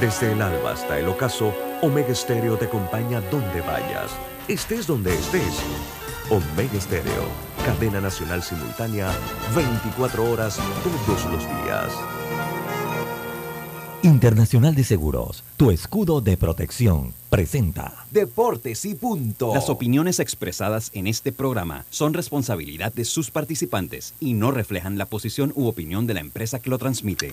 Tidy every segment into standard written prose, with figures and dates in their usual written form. Desde el alba hasta el ocaso, Omega Stereo te acompaña donde vayas, estés donde estés. Omega Stereo, cadena nacional simultánea, 24 horas todos los días. Internacional de Seguros, tu escudo de protección, presenta Deportes y Punto. Las opiniones expresadas en este programa son responsabilidad de sus participantes y no reflejan la posición u opinión de la empresa que lo transmite.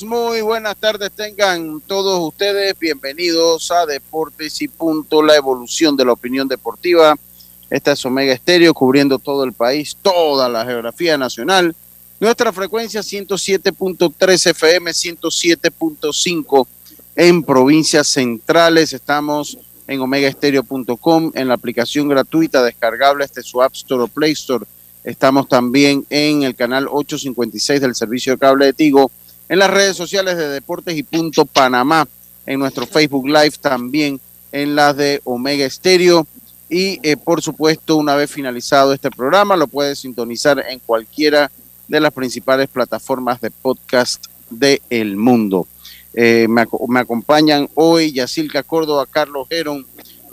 Muy buenas tardes tengan todos ustedes, bienvenidos a Deportes y Punto, la evolución de la opinión deportiva. Esta es Omega Stereo, cubriendo todo el país, toda la geografía nacional. Nuestra frecuencia 107.3 FM, 107.5 en provincias centrales. Estamos en omegaestereo.com, en la aplicación gratuita descargable desde su App Store o Play Store. Estamos también en el canal 856 del servicio de cable de Tigo, en las redes sociales de Deportes y Punto Panamá, en nuestro Facebook Live, también en las de Omega Stereo. Y por supuesto, una vez finalizado este programa, lo puedes sintonizar en cualquiera de las principales plataformas de podcast del mundo. Me acompañan hoy Yacilca Córdoba, Carlos Jerón,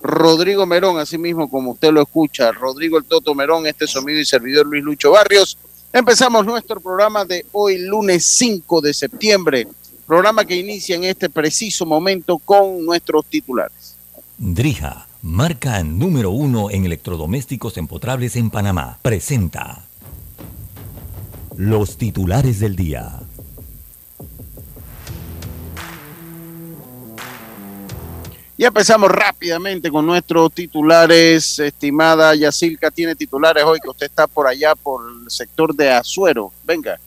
Rodrigo Merón, así mismo como usted lo escucha, Rodrigo el Toto Merón. Este es su amigo y servidor Luis Lucho Barrios. Empezamos nuestro programa de hoy, lunes 5 de septiembre, programa que inicia en este preciso momento con nuestros titulares. Drija, marca número 1 en electrodomésticos empotrables en Panamá, presenta los titulares del día. Y empezamos rápidamente con nuestros titulares. Estimada Yacilca, tiene titulares hoy, que usted está por allá, por el sector de Azuero. Venga.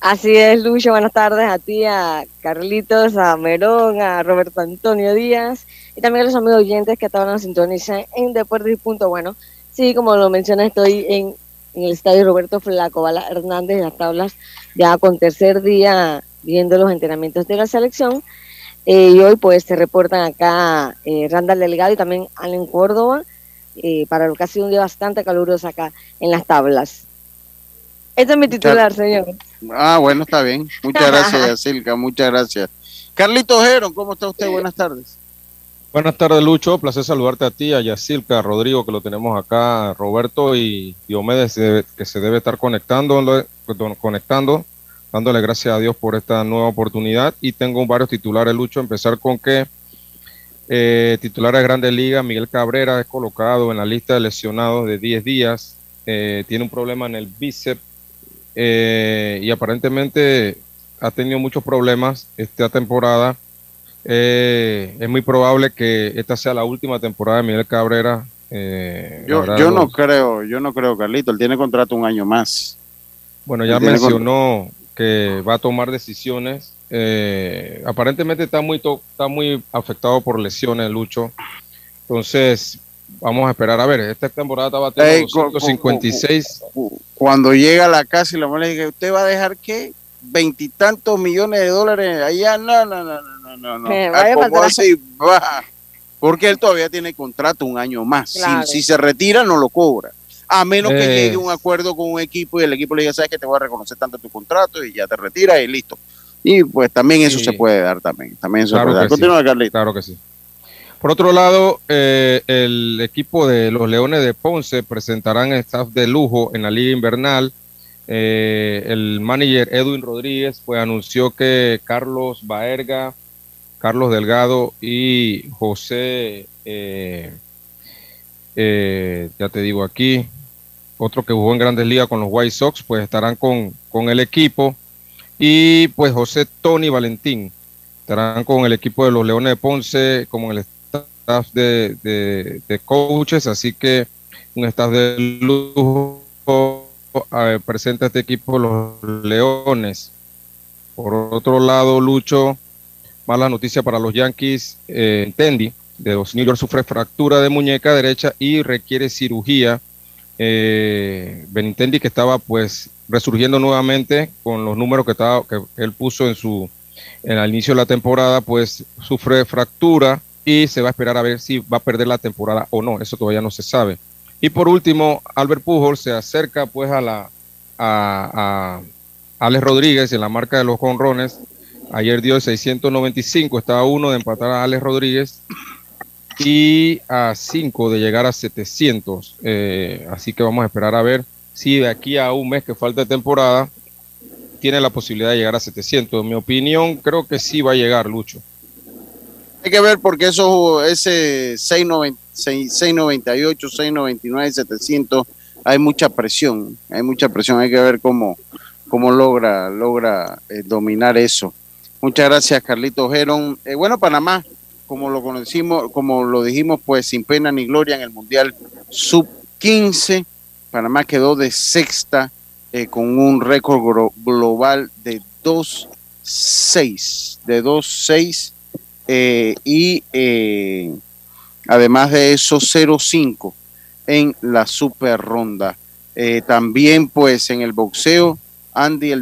Así es, Lucho. Buenas tardes a ti, a Carlitos, a Merón, a Roberto Antonio Díaz y también a los amigos oyentes que estaban en sintonía en Deportes y Punto. Bueno, sí, como lo mencioné, estoy en el estadio Roberto Flacobala Hernández, en las tablas, ya con tercer día viendo los entrenamientos de la selección. Y hoy pues se reportan acá Randall Delgado y también Allen Córdoba, para lo que ha sido un día bastante caluroso acá en las tablas. Este es mi titular, señor. Ah, bueno, está bien. Muchas gracias, Yacilca, muchas gracias. Carlitos Jerón, ¿cómo está usted? Buenas tardes. Buenas tardes, Lucho. Placer saludarte a ti, a Yacilca, a Rodrigo, que lo tenemos acá, Roberto y Diome, que se debe estar conectando. Dándole gracias a Dios por esta nueva oportunidad. Y tengo varios titulares, Lucho. Empezar con que titular de Grandes Ligas, Miguel Cabrera, es colocado en la lista de lesionados de 10 días. Tiene un problema en el bíceps y aparentemente ha tenido muchos problemas esta temporada. Es muy probable que esta sea la última temporada de Miguel Cabrera. Yo no creo, Carlito. Él tiene contrato un año más. Bueno, ya mencionó que va a tomar decisiones. Aparentemente está muy afectado por lesiones, Lucho. Entonces, vamos a esperar. A ver, esta temporada está batiendo 256. Cuando llega a la casa y la mujer le dice, ¿usted va a dejar qué? Veintitantos millones de dólares allá. No. ¿Cómo así va? Porque él todavía tiene contrato un año más. Claro. Si se retira, no lo cobra. A menos que llegue un acuerdo con un equipo y el equipo le diga, sabes que te voy a reconocer tanto tu contrato y ya te retiras y listo. Y pues también eso se puede dar también. Claro, continúa, sí. Carlito. Claro que sí. Por otro lado, el equipo de los Leones de Ponce presentarán staff de lujo en la Liga Invernal. El manager Edwin Rodríguez pues anunció que Carlos Baerga, Carlos Delgado y José... ya te digo aquí, otro que jugó en Grandes Ligas con los White Sox, pues estarán con el equipo. Y pues José Tony Valentín estarán con el equipo de los Leones de Ponce, como el staff de coaches, así que un staff de lujo presenta este equipo los Leones. Por otro lado, Lucho, mala noticia para los Yankees. Benintendi, de los New York, sufre fractura de muñeca derecha y requiere cirugía. Benintendi, que estaba pues resurgiendo nuevamente con los números que él puso al inicio de la temporada, pues sufre fractura y se va a esperar a ver si va a perder la temporada o no. Eso todavía no se sabe. Y por último, Albert Pujols se acerca pues a Alex Rodríguez en la marca de los jonrones. Ayer dio 695, estaba a 1 de empatar a Alex Rodríguez y a 5 de llegar a 700. Así que vamos a esperar a ver si de aquí a un mes que falta de temporada tiene la posibilidad de llegar a 700. En mi opinión, creo que sí va a llegar, Lucho. Hay que ver porque ese 698, 699, 700, hay mucha presión. Hay que ver cómo logra dominar eso. Muchas gracias, Carlitos Jerón. Bueno, Panamá, como lo dijimos, pues sin pena ni gloria en el Mundial Sub-15. Panamá quedó de sexta con un récord global de 2-6. Y además de eso, 0-5 en la super ronda. También, pues, en el boxeo, Andy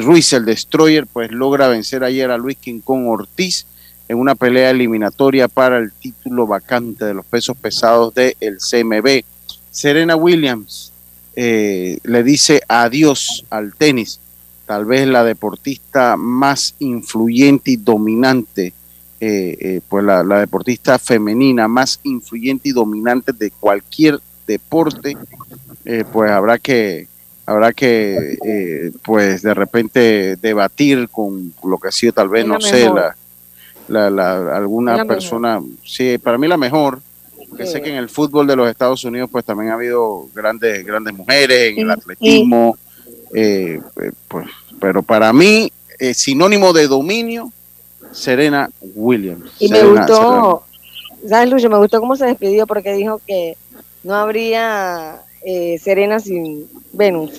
Ruiz, el Destroyer, pues logra vencer ayer a Luis King Kong Ortiz en una pelea eliminatoria para el título vacante de los pesos pesados del CMB. Serena Williams le dice adiós al tenis, tal vez la deportista más influyente y dominante, pues la deportista femenina más influyente y dominante de cualquier deporte. Pues habrá que pues de repente debatir con lo que ha sido tal vez, no sé, alguna persona, sí, para mí la mejor, que sé que en el fútbol de los Estados Unidos pues también ha habido grandes mujeres, en el atletismo, pues, pero para mí sinónimo de dominio, Serena Williams. Y me gustó, ¿sabes, Lucho? Me gustó cómo se despidió, porque dijo que no habría Serena sin Venus.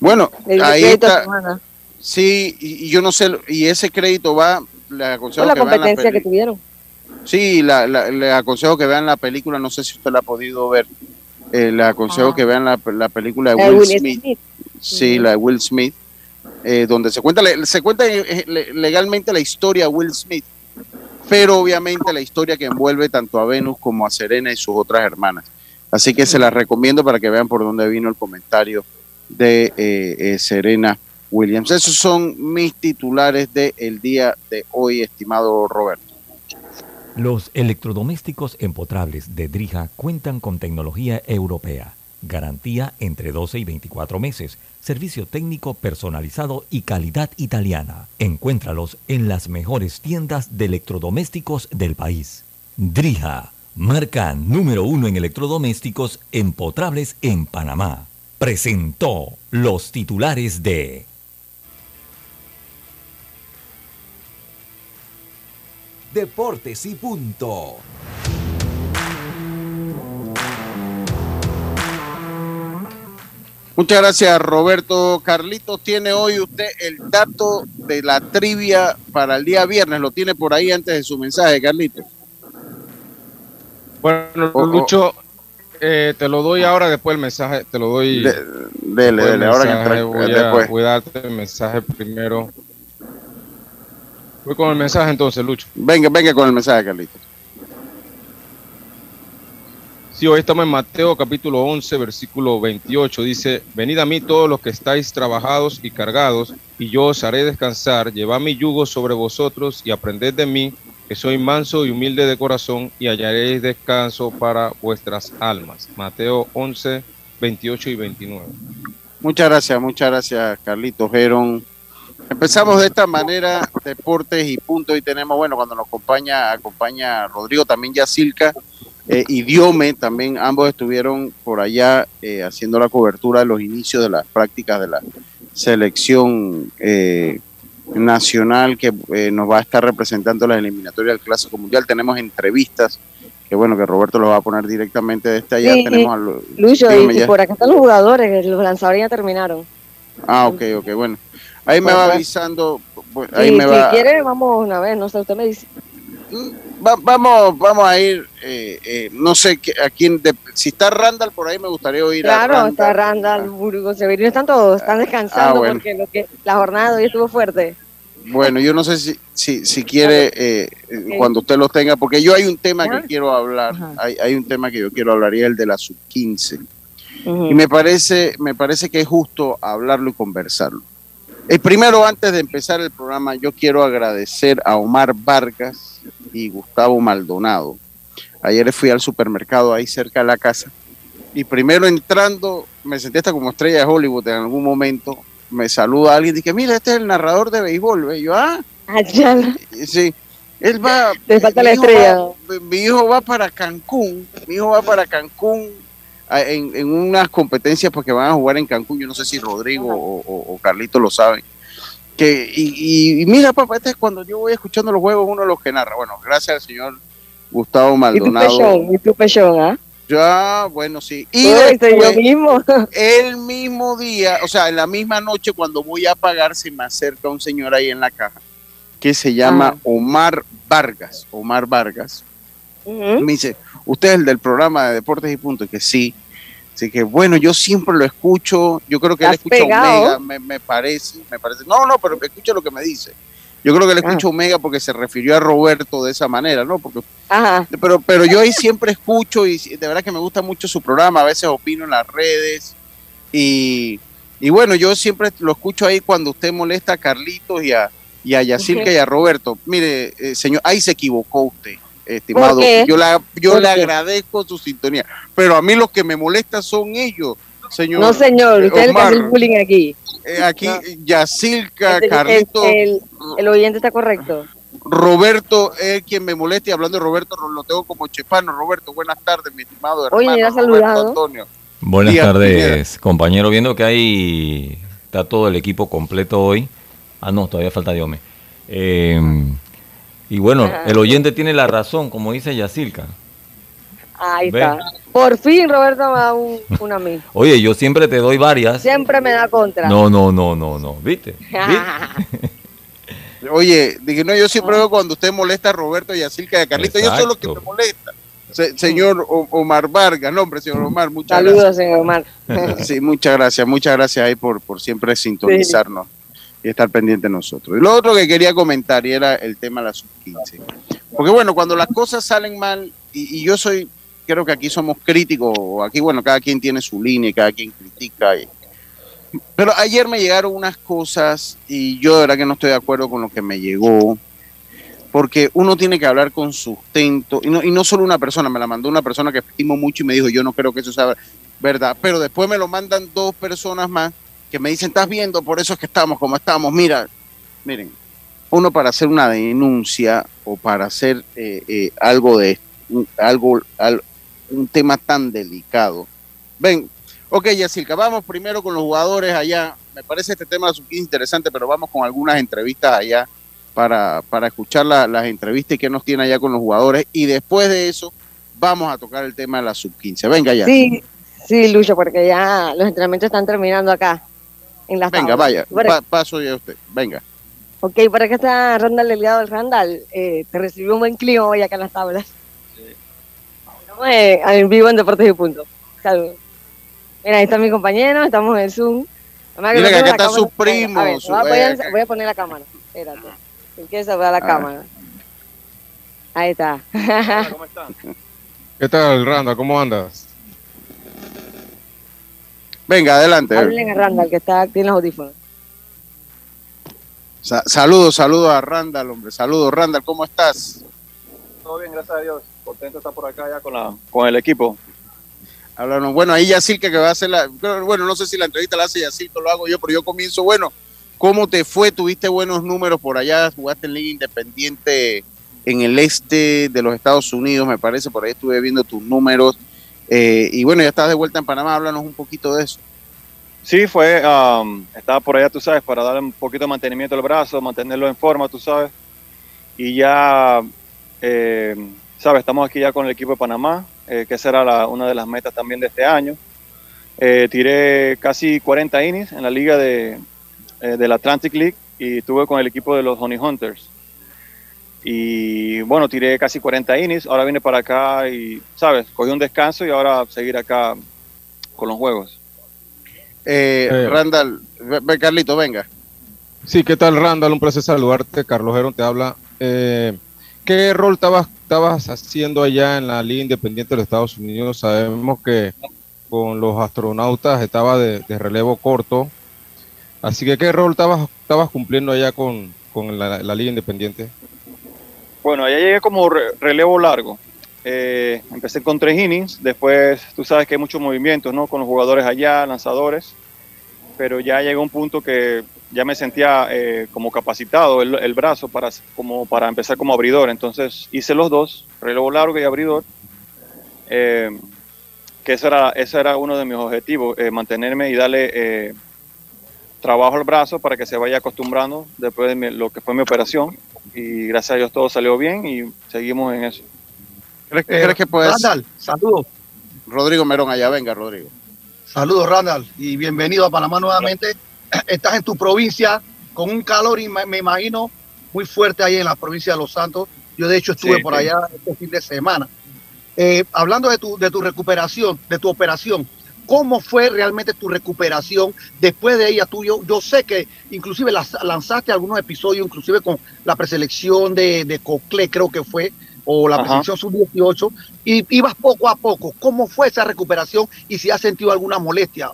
Bueno, ahí está. Sí, y yo no sé, y ese crédito va, les aconsejo que vean la competencia que tuvieron. Sí, les aconsejo que vean la película, no sé si usted la ha podido ver. Les aconsejo que vean la película de Will Smith. Sí, la de Will Smith, donde se cuenta legalmente la historia de Will Smith, pero obviamente la historia que envuelve tanto a Venus como a Serena y sus otras hermanas. Así que se las recomiendo para que vean por dónde vino el comentario de Serena Williams. Esos son mis titulares del día de hoy, estimado Roberto. Los electrodomésticos empotrables de Drija cuentan con tecnología europea, garantía entre 12 y 24 meses, servicio técnico personalizado y calidad italiana. Encuéntralos en las mejores tiendas de electrodomésticos del país. Drija, marca número 1 en electrodomésticos empotrables en Panamá. Presentó los titulares de... Deportes y punto. Muchas gracias, Roberto. Carlitos, tiene hoy usted el dato de la trivia para el día viernes. Lo tiene por ahí antes de su mensaje, Carlitos. Bueno, Lucho, te lo doy ahora, después el mensaje, te lo doy. Dele, ahora que entra, voy a darte el mensaje primero. Voy con el mensaje entonces, Lucho. Venga con el mensaje, Carlitos. Sí, hoy estamos en Mateo, capítulo 11, versículo 28. Dice: venid a mí todos los que estáis trabajados y cargados, y yo os haré descansar. Llevad mi yugo sobre vosotros y aprended de mí, que soy manso y humilde de corazón, y hallaréis descanso para vuestras almas. Mateo 11, 28 y 29. Muchas gracias, Carlitos Jerón. Empezamos de esta manera, deportes y punto, y tenemos, bueno, cuando nos acompaña Rodrigo, también Yacilca y Diome también, ambos estuvieron por allá haciendo la cobertura de los inicios de las prácticas de la selección nacional que nos va a estar representando las eliminatorias del Clásico Mundial. Tenemos entrevistas que bueno, que Roberto los va a poner directamente desde allá. Sí, tenemos a Lucho, y por acá están los jugadores, los lanzadores ya terminaron. Ah, ok, bueno. Ahí me va avisando. Ahí me va. Si quiere, vamos una vez, no sé, usted me dice. Vamos a ir, no sé a quién, si está Randall por ahí me gustaría oír. Claro, a Randall. Está Randall, Burgo, Severino, están todos, están descansando bueno. Porque la jornada de hoy estuvo fuerte. Bueno, yo no sé si quiere, cuando usted los tenga, porque yo hay un tema que quiero hablar, hay un tema que yo quiero hablar y es el de la sub-15. Y me parece que es justo hablarlo y conversarlo. Primero, antes de empezar el programa, yo quiero agradecer a Omar Vargas y Gustavo Maldonado. Ayer fui al supermercado ahí cerca de la casa y primero entrando, me sentí hasta como estrella de Hollywood en algún momento, me saluda alguien y dije, mira, este es el narrador de béisbol. Y yo, sí, él va... Le falta la estrella. Mi hijo va para Cancún, en unas competencias porque van a jugar en Cancún, yo no sé si Rodrigo o Carlito lo saben. Y mira, papá, este es cuando yo voy escuchando los juegos, uno de los que narra. Bueno, gracias al señor Gustavo Maldonado. Mi profesión, ¿ah? Ya, bueno, sí. Y después, yo mismo. El mismo día, o sea, en la misma noche cuando voy a pagar, se me acerca un señor ahí en la caja que se llama Omar Vargas. Omar Vargas. Me dice, usted es el del programa de Deportes y Punto, que sí. Así que bueno, yo siempre lo escucho, yo creo que él escucha Omega, me parece. No, pero escucha lo que me dice. Yo creo que él escucha Omega porque se refirió a Roberto de esa manera, ¿no? Porque, pero yo ahí siempre escucho y de verdad que me gusta mucho su programa, a veces opino en las redes y bueno, yo siempre lo escucho ahí cuando usted molesta a Carlitos y a Yacilca y a Roberto. Mire, señor, ahí se equivocó usted. Estimado, yo le agradezco su sintonía, pero a mí los que me molestan son ellos, señor. No, señor, usted es el que hace el bullying aquí. Yacilca, Carlito. El oyente está correcto. Roberto es quien me molesta y hablando de Roberto, lo tengo como chepano. Roberto, buenas tardes, mi estimado hermano. Oye, ya saludado. Antonio. Buenas tardes, compañero. Viendo que ahí está todo el equipo completo hoy. Ah, no, todavía falta Diome. Y bueno, el oyente tiene la razón, como dice Yacilca. Ahí está. Por fin Roberto me da un amigo. Oye, yo siempre te doy varias. Siempre me da contra. No. ¿Viste? Oye, dije, no, yo siempre veo cuando usted molesta a Roberto y Yacilca de Carlito. Exacto. Yo soy lo que me molesta. Señor Omar Vargas, no, hombre, señor Omar, muchas gracias. Saludos, señor Omar. Sí, muchas gracias ahí por siempre sintonizarnos. Sí. Y estar pendiente de nosotros. Y lo otro que quería comentar y era el tema de la sub-15. Porque bueno, cuando las cosas salen mal, y yo creo que aquí somos críticos, aquí bueno, cada quien tiene su línea, cada quien critica. Pero ayer me llegaron unas cosas y yo de verdad que no estoy de acuerdo con lo que me llegó. Porque uno tiene que hablar con sustento, y no solo una persona, me la mandó una persona que estimo mucho y me dijo, yo no creo que eso sea verdad. Pero después me lo mandan dos personas más que me dicen, estás viendo, por eso es que estamos como estamos. Miren, uno para hacer una denuncia o para hacer un tema tan delicado. Ven, ok, Yacilca, vamos primero con los jugadores allá. Me parece este tema interesante, pero vamos con algunas entrevistas allá para escuchar las entrevistas que nos tiene allá con los jugadores. Y después de eso, vamos a tocar el tema de la sub-15. Venga, ya. Sí, Lucho, porque ya los entrenamientos están terminando acá. Venga, vaya, paso ya usted, venga. Ok, por acá está Randall Delgado. Randall, te recibió un buen clima hoy acá en las tablas. Sí. Estamos en vivo en Deportes y Punto. Saludos. Mira, ahí está mi compañero, estamos en Zoom. Además, mira que acá está su primo. Voy a poner la cámara, espérate. Si quieres saludar la cámara. Ahí está. Hola, ¿cómo están? ¿Qué tal, Randall? ¿Cómo andas? Venga, adelante. Hablen a Randall, que tiene los audífonos. Saludos a Randall, hombre. Saludos, Randall, ¿cómo estás? Todo bien, gracias a Dios. Contento de estar por acá ya con el equipo. Háblanos. Bueno, ahí Yacilca que va a hacer Bueno, no sé si la entrevista la hace Yacilca, lo hago yo, pero yo comienzo. Bueno, ¿cómo te fue? ¿Tuviste buenos números por allá? ¿Jugaste en Liga Independiente en el este de los Estados Unidos, me parece, por ahí estuve viendo tus números, y bueno, ya estás de vuelta en Panamá, háblanos un poquito de eso. Sí, fue, estaba por allá, tú sabes, para darle un poquito de mantenimiento al brazo, mantenerlo en forma, tú sabes, y ya, sabes, estamos aquí ya con el equipo de Panamá, que será una de las metas también de este año. Tiré casi 40 innings en la liga de la Atlantic League y estuve con el equipo de los Honey Hunters. Y bueno, tiré casi 40 innings, ahora vine para acá y, sabes, cogí un descanso y ahora seguir acá con los juegos. Randall, Carlito, venga. Sí, ¿qué tal, Randall? Un placer saludarte, Carlos Jerón te habla. ¿Qué rol estabas haciendo allá en la Liga Independiente de los Estados Unidos? Sabemos que con los astronautas estaba de relevo corto, así que ¿qué rol estabas cumpliendo allá con la Liga Independiente? Bueno, allá llegué como relevo largo. Empecé con 3 innings, después tú sabes que hay muchos movimientos, ¿no? Con los jugadores allá, lanzadores, pero ya llegó un punto que ya me sentía como capacitado el brazo para empezar como abridor, entonces hice los dos, relevo largo y abridor, que ese era uno de mis objetivos, mantenerme y darle trabajo al brazo para que se vaya acostumbrando después de lo que fue mi operación, y gracias a Dios todo salió bien y seguimos en eso. ¿Crees que puedes? Randall, saludos. Rodrigo Merón allá, venga Rodrigo. Saludos Randall y bienvenido a Panamá nuevamente. Estás en tu provincia con un calor, y me imagino, muy fuerte ahí en la provincia de Los Santos. Yo de hecho estuve por allá este fin de semana. Hablando de tu recuperación, de tu operación, ¿cómo fue realmente tu recuperación después de ella? Yo sé que inclusive lanzaste algunos episodios, inclusive con la preselección de Coclé, creo que fue, o la preselección sub-18, y ibas poco a poco. ¿Cómo fue esa recuperación y si has sentido alguna molestia?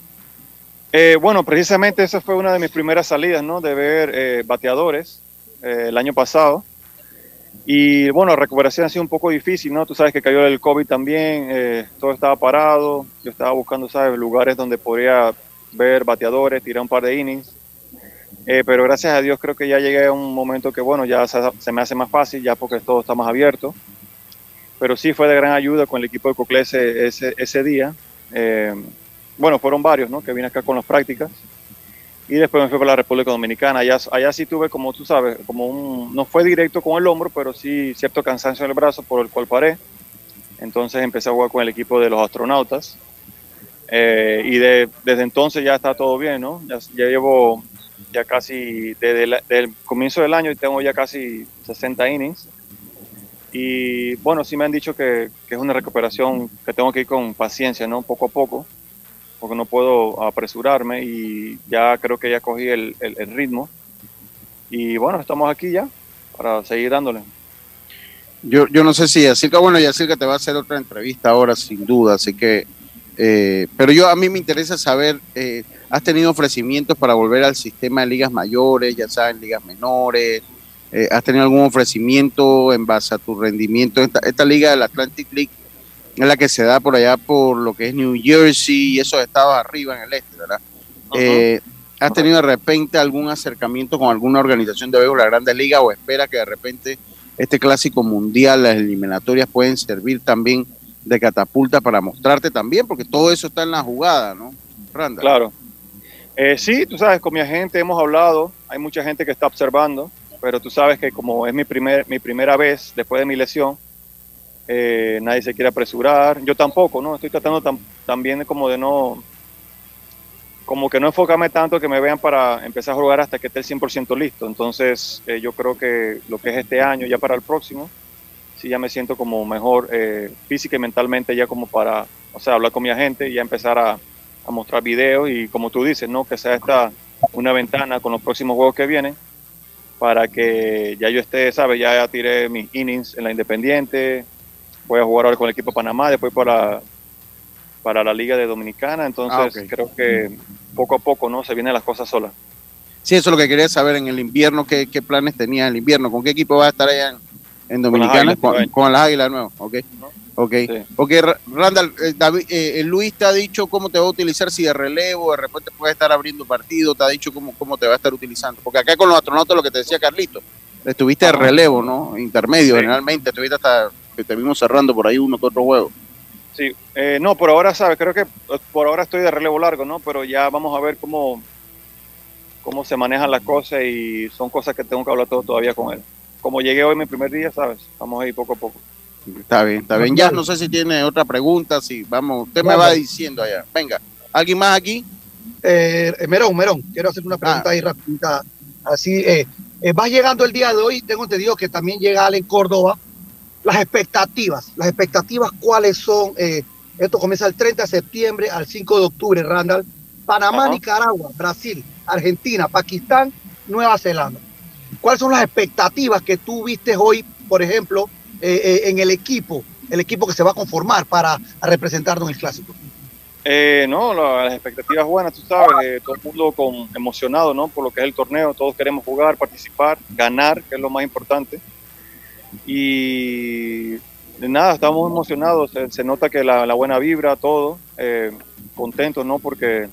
Bueno, precisamente esa fue una de mis primeras salidas, ¿no? De ver bateadores el año pasado. Y bueno, la recuperación ha sido un poco difícil, ¿no? Tú sabes que cayó el COVID también, todo estaba parado. Yo estaba buscando, ¿sabes?, lugares donde podía ver bateadores, tirar un par de innings. Pero gracias a Dios creo que ya llegué a un momento que, bueno, ya se me hace más fácil, ya porque todo está más abierto. Pero sí fue de gran ayuda con el equipo de Coclé ese día. Bueno, fueron varios, ¿no?, que vine acá con las prácticas. Y después me fui para la República Dominicana. Allá sí tuve, como tú sabes, no fue directo con el hombro, pero sí cierto cansancio en el brazo por el cual paré. Entonces empecé a jugar con el equipo de los astronautas. Y desde entonces ya está todo bien, ¿no? Ya llevo ya casi, desde el comienzo del año, y tengo ya casi 60 innings. Y bueno, sí me han dicho que es una recuperación que tengo que ir con paciencia, ¿no? Poco a poco, porque no puedo apresurarme, y ya creo que ya cogí el ritmo, y bueno, estamos aquí ya para seguir dándole. Yo no sé si Yacilca, bueno, Yacilca te va a hacer otra entrevista ahora sin duda, así que pero a mí me interesa saber, ¿has tenido ofrecimientos para volver al sistema de ligas mayores, ya saben, ligas menores? ¿Has tenido algún ofrecimiento en base a tu rendimiento? Esta liga de la Atlantic League es la que se da por allá, por lo que es New Jersey y esos estados arriba en el este, ¿verdad? ¿Has tenido de repente algún acercamiento con alguna organización de béisbol de la Grandes Ligas, o esperas que de repente este clásico mundial, las eliminatorias, pueden servir también de catapulta para mostrarte también? Porque todo eso está en la jugada, ¿no, Randall? Claro. Sí, tú sabes, con mi agente hemos hablado, hay mucha gente que está observando, pero tú sabes que como es mi primera vez después de mi lesión, nadie se quiere apresurar, yo tampoco, ¿no? Estoy tratando también como de no, como que no enfocarme tanto que me vean para empezar a jugar hasta que esté el 100% listo. Entonces yo creo que lo que es este año, ya para el próximo, sí ya me siento como mejor física y mentalmente, ya como para, o sea, hablar con mi agente y ya empezar a mostrar videos, y como tú dices, ¿no?, que sea esta una ventana con los próximos juegos que vienen, para que ya yo esté, ¿sabes? Ya tiré mis innings en la Independiente. Voy a jugar ahora con el equipo de Panamá, después para la Liga de Dominicana. Entonces creo que poco a poco, ¿no?, se vienen las cosas solas. Sí, eso es lo que quería saber. En el invierno, ¿qué planes tenías en el invierno? ¿Con qué equipo vas a estar allá en Dominicana? Con las Águilas nuevas. Randall, Luis te ha dicho cómo te va a utilizar, si de relevo, de repente puedes estar abriendo partido, te ha dicho cómo te va a estar utilizando. Porque acá con los astronautas, lo que te decía Carlito, estuviste de relevo, ¿no? Intermedio, sí. Generalmente, estuviste hasta que te vimos cerrando por ahí uno que otro juego. Sí, no, por ahora, sabes, creo que por ahora estoy de relevo largo, ¿no? Pero ya vamos a ver cómo se manejan las cosas y son cosas que tengo que hablar todavía con él. Como llegué hoy, mi primer día, sabes, vamos a ir poco a poco. Está bien, está bien. Ya no sé si tiene otra pregunta, si vamos, usted me va diciendo allá. Venga, ¿alguien más aquí? Merón, quiero hacer una pregunta ahí rapidita. Así, vas llegando el día de hoy, tengo entendido que también llega Allen Córdoba. Las expectativas, ¿cuáles son? Esto comienza el 30 de septiembre al 5 de octubre, Randall. Panamá, Nicaragua, Brasil, Argentina, Pakistán, Nueva Zelanda. ¿Cuáles son las expectativas que tú viste hoy, por ejemplo, en el equipo que se va a conformar para representarnos en el Clásico? No, las expectativas buenas, tú sabes, todo el mundo emocionado, ¿no? Por lo que es el torneo, todos queremos jugar, participar, ganar, que es lo más importante. Y nada, estamos emocionados, se nota que la buena vibra, todo, contentos, ¿no? Porque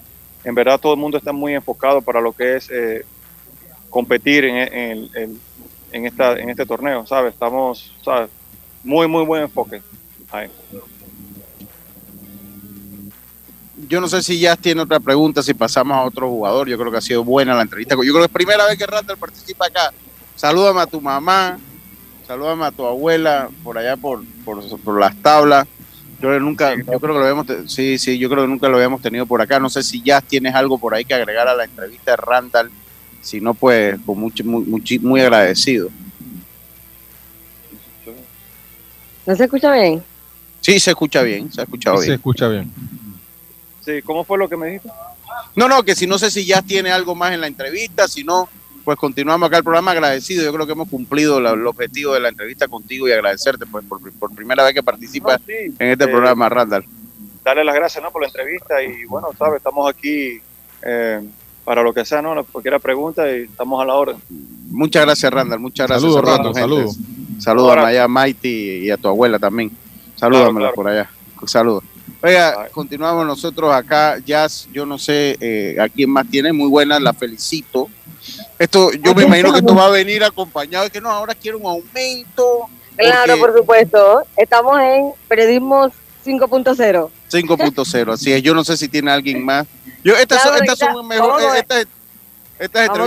en verdad todo el mundo está muy enfocado para lo que es competir en este torneo, ¿sabes? Estamos, ¿sabes? Muy, muy buen enfoque. Ahí. Yo no sé si ya tiene otra pregunta, si pasamos a otro jugador. Yo creo que ha sido buena la entrevista. Yo creo que es la primera vez que Randall participa acá. Salúdame a tu mamá, salúdame a tu abuela, por allá por las tablas. Yo creo que nunca lo habíamos tenido por acá. No sé si ya tienes algo por ahí que agregar a la entrevista de Randall. Si no, pues, con muy agradecido. ¿No se escucha bien? Sí, se escucha bien, se escucha bien. Sí, ¿cómo fue lo que me dijiste? No, que si no sé si ya tiene algo más en la entrevista, si no, pues continuamos acá el programa agradecido. Yo creo que hemos cumplido el objetivo de la entrevista contigo y agradecerte pues, por primera vez que participas en este programa, Randall. Darle las gracias, ¿no?, por la entrevista y, bueno, sabes, estamos aquí... para lo que sea, ¿no?, cualquier pregunta y estamos a la orden. Muchas gracias, Randall. Muchas gracias. Saludos. Salúdame allá a Mighty y a tu abuela también. Salúdamela por allá. Saludos. Oiga, continuamos nosotros acá. Jazz, yo no sé a quién más tiene. Muy buena, la felicito. Esto, yo me imagino que esto va a venir acompañado. Es que no, ahora quiero un aumento. Claro, por supuesto. Estamos en Periodismo 5.0. 5.0, así es. Yo no sé si tiene alguien más. Estas entrevistas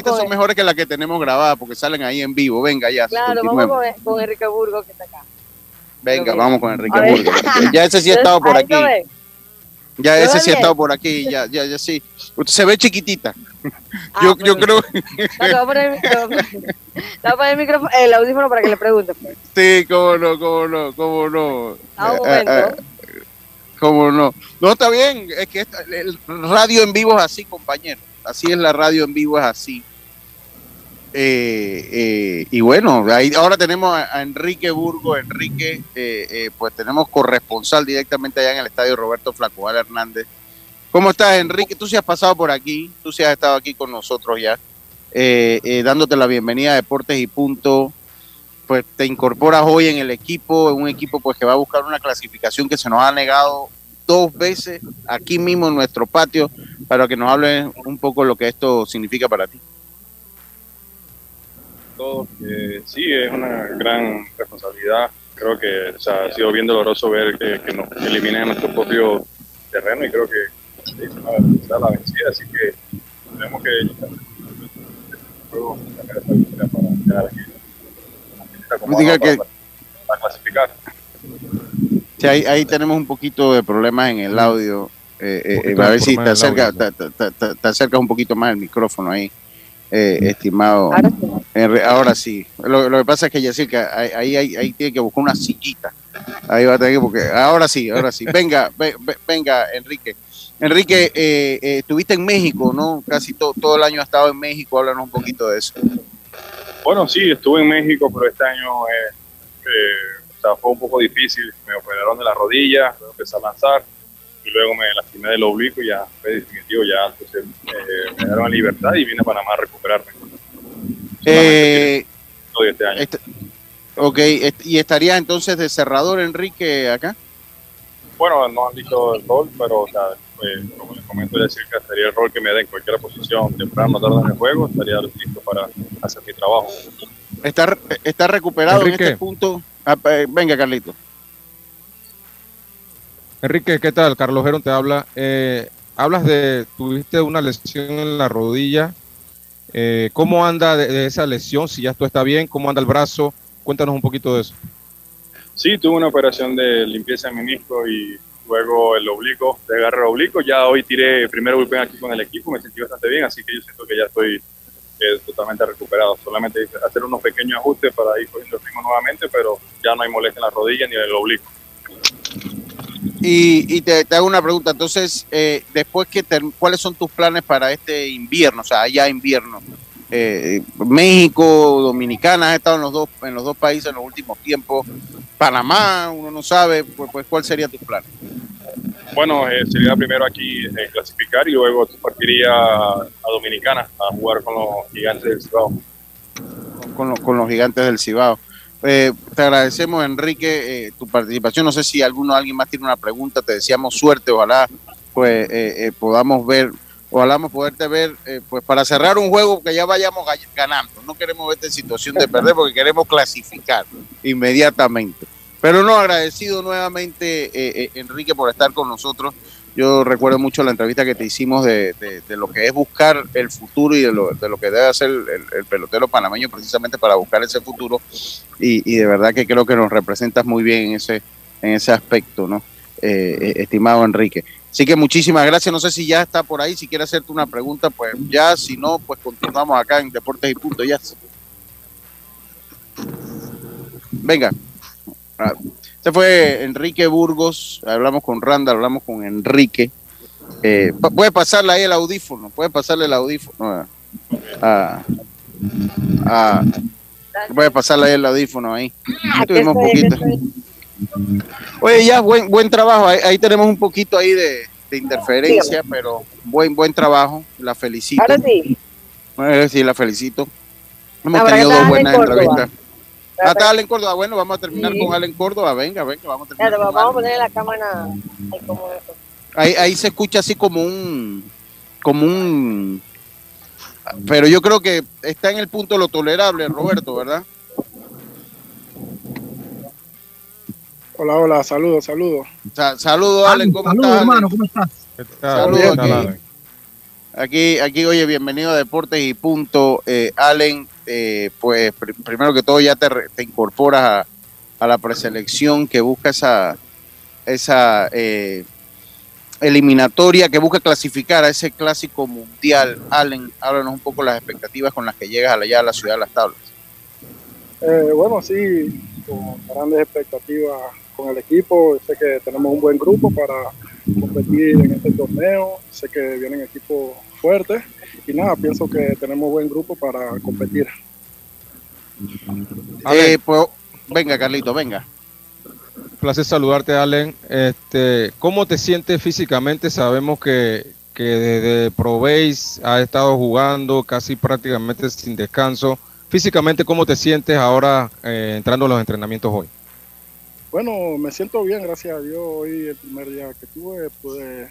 son mejores que las que tenemos grabadas porque salen ahí en vivo. Venga, ya. Claro, vamos con Enrique Burgo, que está acá. Venga, vamos con Enrique Burgo. Ya ese sí ha estado por aquí. Ya sí. Usted se ve chiquitita. Yo creo. Le voy a poner el audífono para que le pregunte. Pues. Sí, cómo no. A un momento. Como no. No, está bien, es que el radio en vivo es así, compañero. Así es, la radio en vivo es así. Y bueno, ahora tenemos a Enrique Burgo. Enrique, pues tenemos corresponsal directamente allá en el estadio Roberto Flacobala Hernández. ¿Cómo estás, Enrique? Tú sí has pasado por aquí, tú sí has estado aquí con nosotros ya, dándote la bienvenida a Deportes y Punto. Pues te incorporas hoy en el equipo, en un equipo pues que va a buscar una clasificación que se nos ha negado dos veces aquí mismo en nuestro patio, para que nos hables un poco lo que esto significa para ti. Sí, es una gran responsabilidad. Creo que ha sido bien doloroso ver que nos eliminan en nuestro propio terreno y creo que se hizo la vencida, así que tenemos que llegar para llegar aquí. Diga que para clasificar. Sí, ahí tenemos un poquito de problemas en el audio. A ver si te acercas un poquito más el micrófono ahí, estimado. Ahora sí. Lo que pasa es que Yacilca, ahí tiene que buscar una sillita. Ahí va a tener que buscar. Ahora sí. Venga, Enrique. Enrique, estuviste en México, ¿no? Casi todo el año has estado en México. Háblanos un poquito de eso. Bueno, sí, estuve en México, pero este año fue un poco difícil. Me operaron de la rodilla, luego empecé a lanzar y luego me lastimé del oblicuo y ya fue definitivo. Ya entonces, me dieron libertad y vine a Panamá a recuperarme. Este año. ¿Y estarías entonces de cerrador, Enrique, acá? Bueno, no han dicho el rol, pero como les comento, Yacilca, estaría el rol que me dé en cualquier posición, temprano, tarde en el juego, estaría listo para hacer mi trabajo. Está recuperado Enrique. En este punto. Venga, Carlito. Enrique, ¿qué tal? Carlos Jerón te habla. Tuviste una lesión en la rodilla. ¿Cómo anda de esa lesión? Si ya todo está bien, ¿cómo anda el brazo? Cuéntanos un poquito de eso. Sí, tuve una operación de limpieza de menisco y luego el oblicuo, de agarre oblicuo. Ya hoy tiré el primer bullpen aquí con el equipo, me sentí bastante bien, así que yo siento que ya estoy totalmente recuperado. Solamente hacer unos pequeños ajustes para ir cogiendo el ritmo nuevamente, pero ya no hay molestia en la rodilla ni en el oblicuo. Y te hago una pregunta, entonces, después que ¿cuáles son tus planes para este invierno? O sea, allá invierno. México, Dominicana, has estado en los dos países en los últimos tiempos. Panamá, uno no sabe, pues ¿cuál sería tu plan? Bueno, sería primero aquí clasificar y luego partiría a Dominicana a jugar con los gigantes del Cibao. Con los gigantes del Cibao. Te agradecemos, Enrique, tu participación. No sé si alguien más tiene una pregunta. Te deseamos suerte, ojalá pues podamos ver. Ojalá poderte ver, pues para cerrar un juego que ya vayamos ganando. No queremos verte en situación de perder porque queremos clasificar inmediatamente. Pero no, agradecido nuevamente, Enrique, por estar con nosotros. Yo recuerdo mucho la entrevista que te hicimos de lo que es buscar el futuro y de lo que debe hacer el pelotero panameño precisamente para buscar ese futuro. Y de verdad que creo que nos representas muy bien en ese aspecto, ¿no? Estimado Enrique. Así que muchísimas gracias, no sé si ya está por ahí, si quiere hacerte una pregunta, pues ya, si no, pues continuamos acá en Deportes y Punto, ya. Venga, este fue Enrique Burgos, hablamos con Randall, hablamos con Enrique. Puede pasarle ahí el audífono, puede pasarle ahí el audífono ahí. Tuvimos un poquito. Oye, ya, buen trabajo. Ahí tenemos un poquito ahí de interferencia, dígame. Pero buen trabajo. La felicito. Ahora sí. Sí, la felicito. Hemos tenido dos buenas entrevistas. Hasta Allen Córdoba. Bueno, vamos a terminar con Allen Córdoba. Venga, vamos a terminar. Claro, vamos a poner la cámara ahí, como eso. Ahí se escucha así como un. Pero yo creo que está en el punto de lo tolerable, Roberto, ¿verdad? Hola, saludos. Saludos, Allen, ¿cómo estás? Saludos, hermano, ¿cómo estás? Saludos, aquí, oye, bienvenido a Deportes y Punto. Allen, pues primero que todo ya te incorporas a la preselección que busca esa eliminatoria, que busca clasificar a ese clásico mundial. Allen, háblanos un poco las expectativas con las que llegas allá a la ciudad de Las Tablas. Bueno, sí, con grandes expectativas con el equipo. Sé que tenemos un buen grupo para competir en este torneo, sé que vienen equipos fuertes y nada, pienso que tenemos buen grupo para competir. Pues, venga, Carlito, venga. Un placer saludarte, Allen. ¿Cómo te sientes físicamente? Sabemos que desde Pro Base has estado jugando casi prácticamente sin descanso. Físicamente, ¿cómo te sientes ahora entrando a los entrenamientos hoy? Bueno, me siento bien, gracias a Dios. Hoy, el primer día que tuve, pude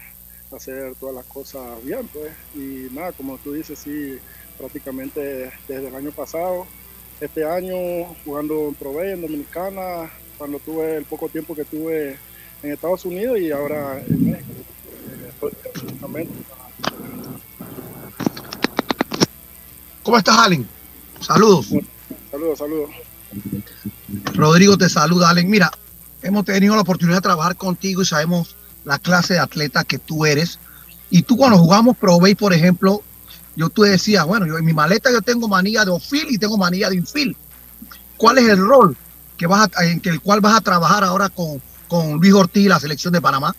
hacer todas las cosas bien, pues. Y nada, como tú dices, sí, prácticamente desde el año pasado. Este año, jugando en Pro B, en Dominicana, cuando tuve el poco tiempo que tuve en Estados Unidos y ahora en México. ¿Cómo estás, Allen? Saludos. Rodrigo te saluda, Allen. Mira, hemos tenido la oportunidad de trabajar contigo y sabemos la clase de atleta que tú eres. Y tú cuando jugamos Pro Base, por ejemplo, tú decías, bueno, yo en mi maleta yo tengo manilla de outfield y tengo manilla de infield. ¿Cuál es el rol en el cual vas a trabajar ahora con Luis Ortiz y la selección de Panamá?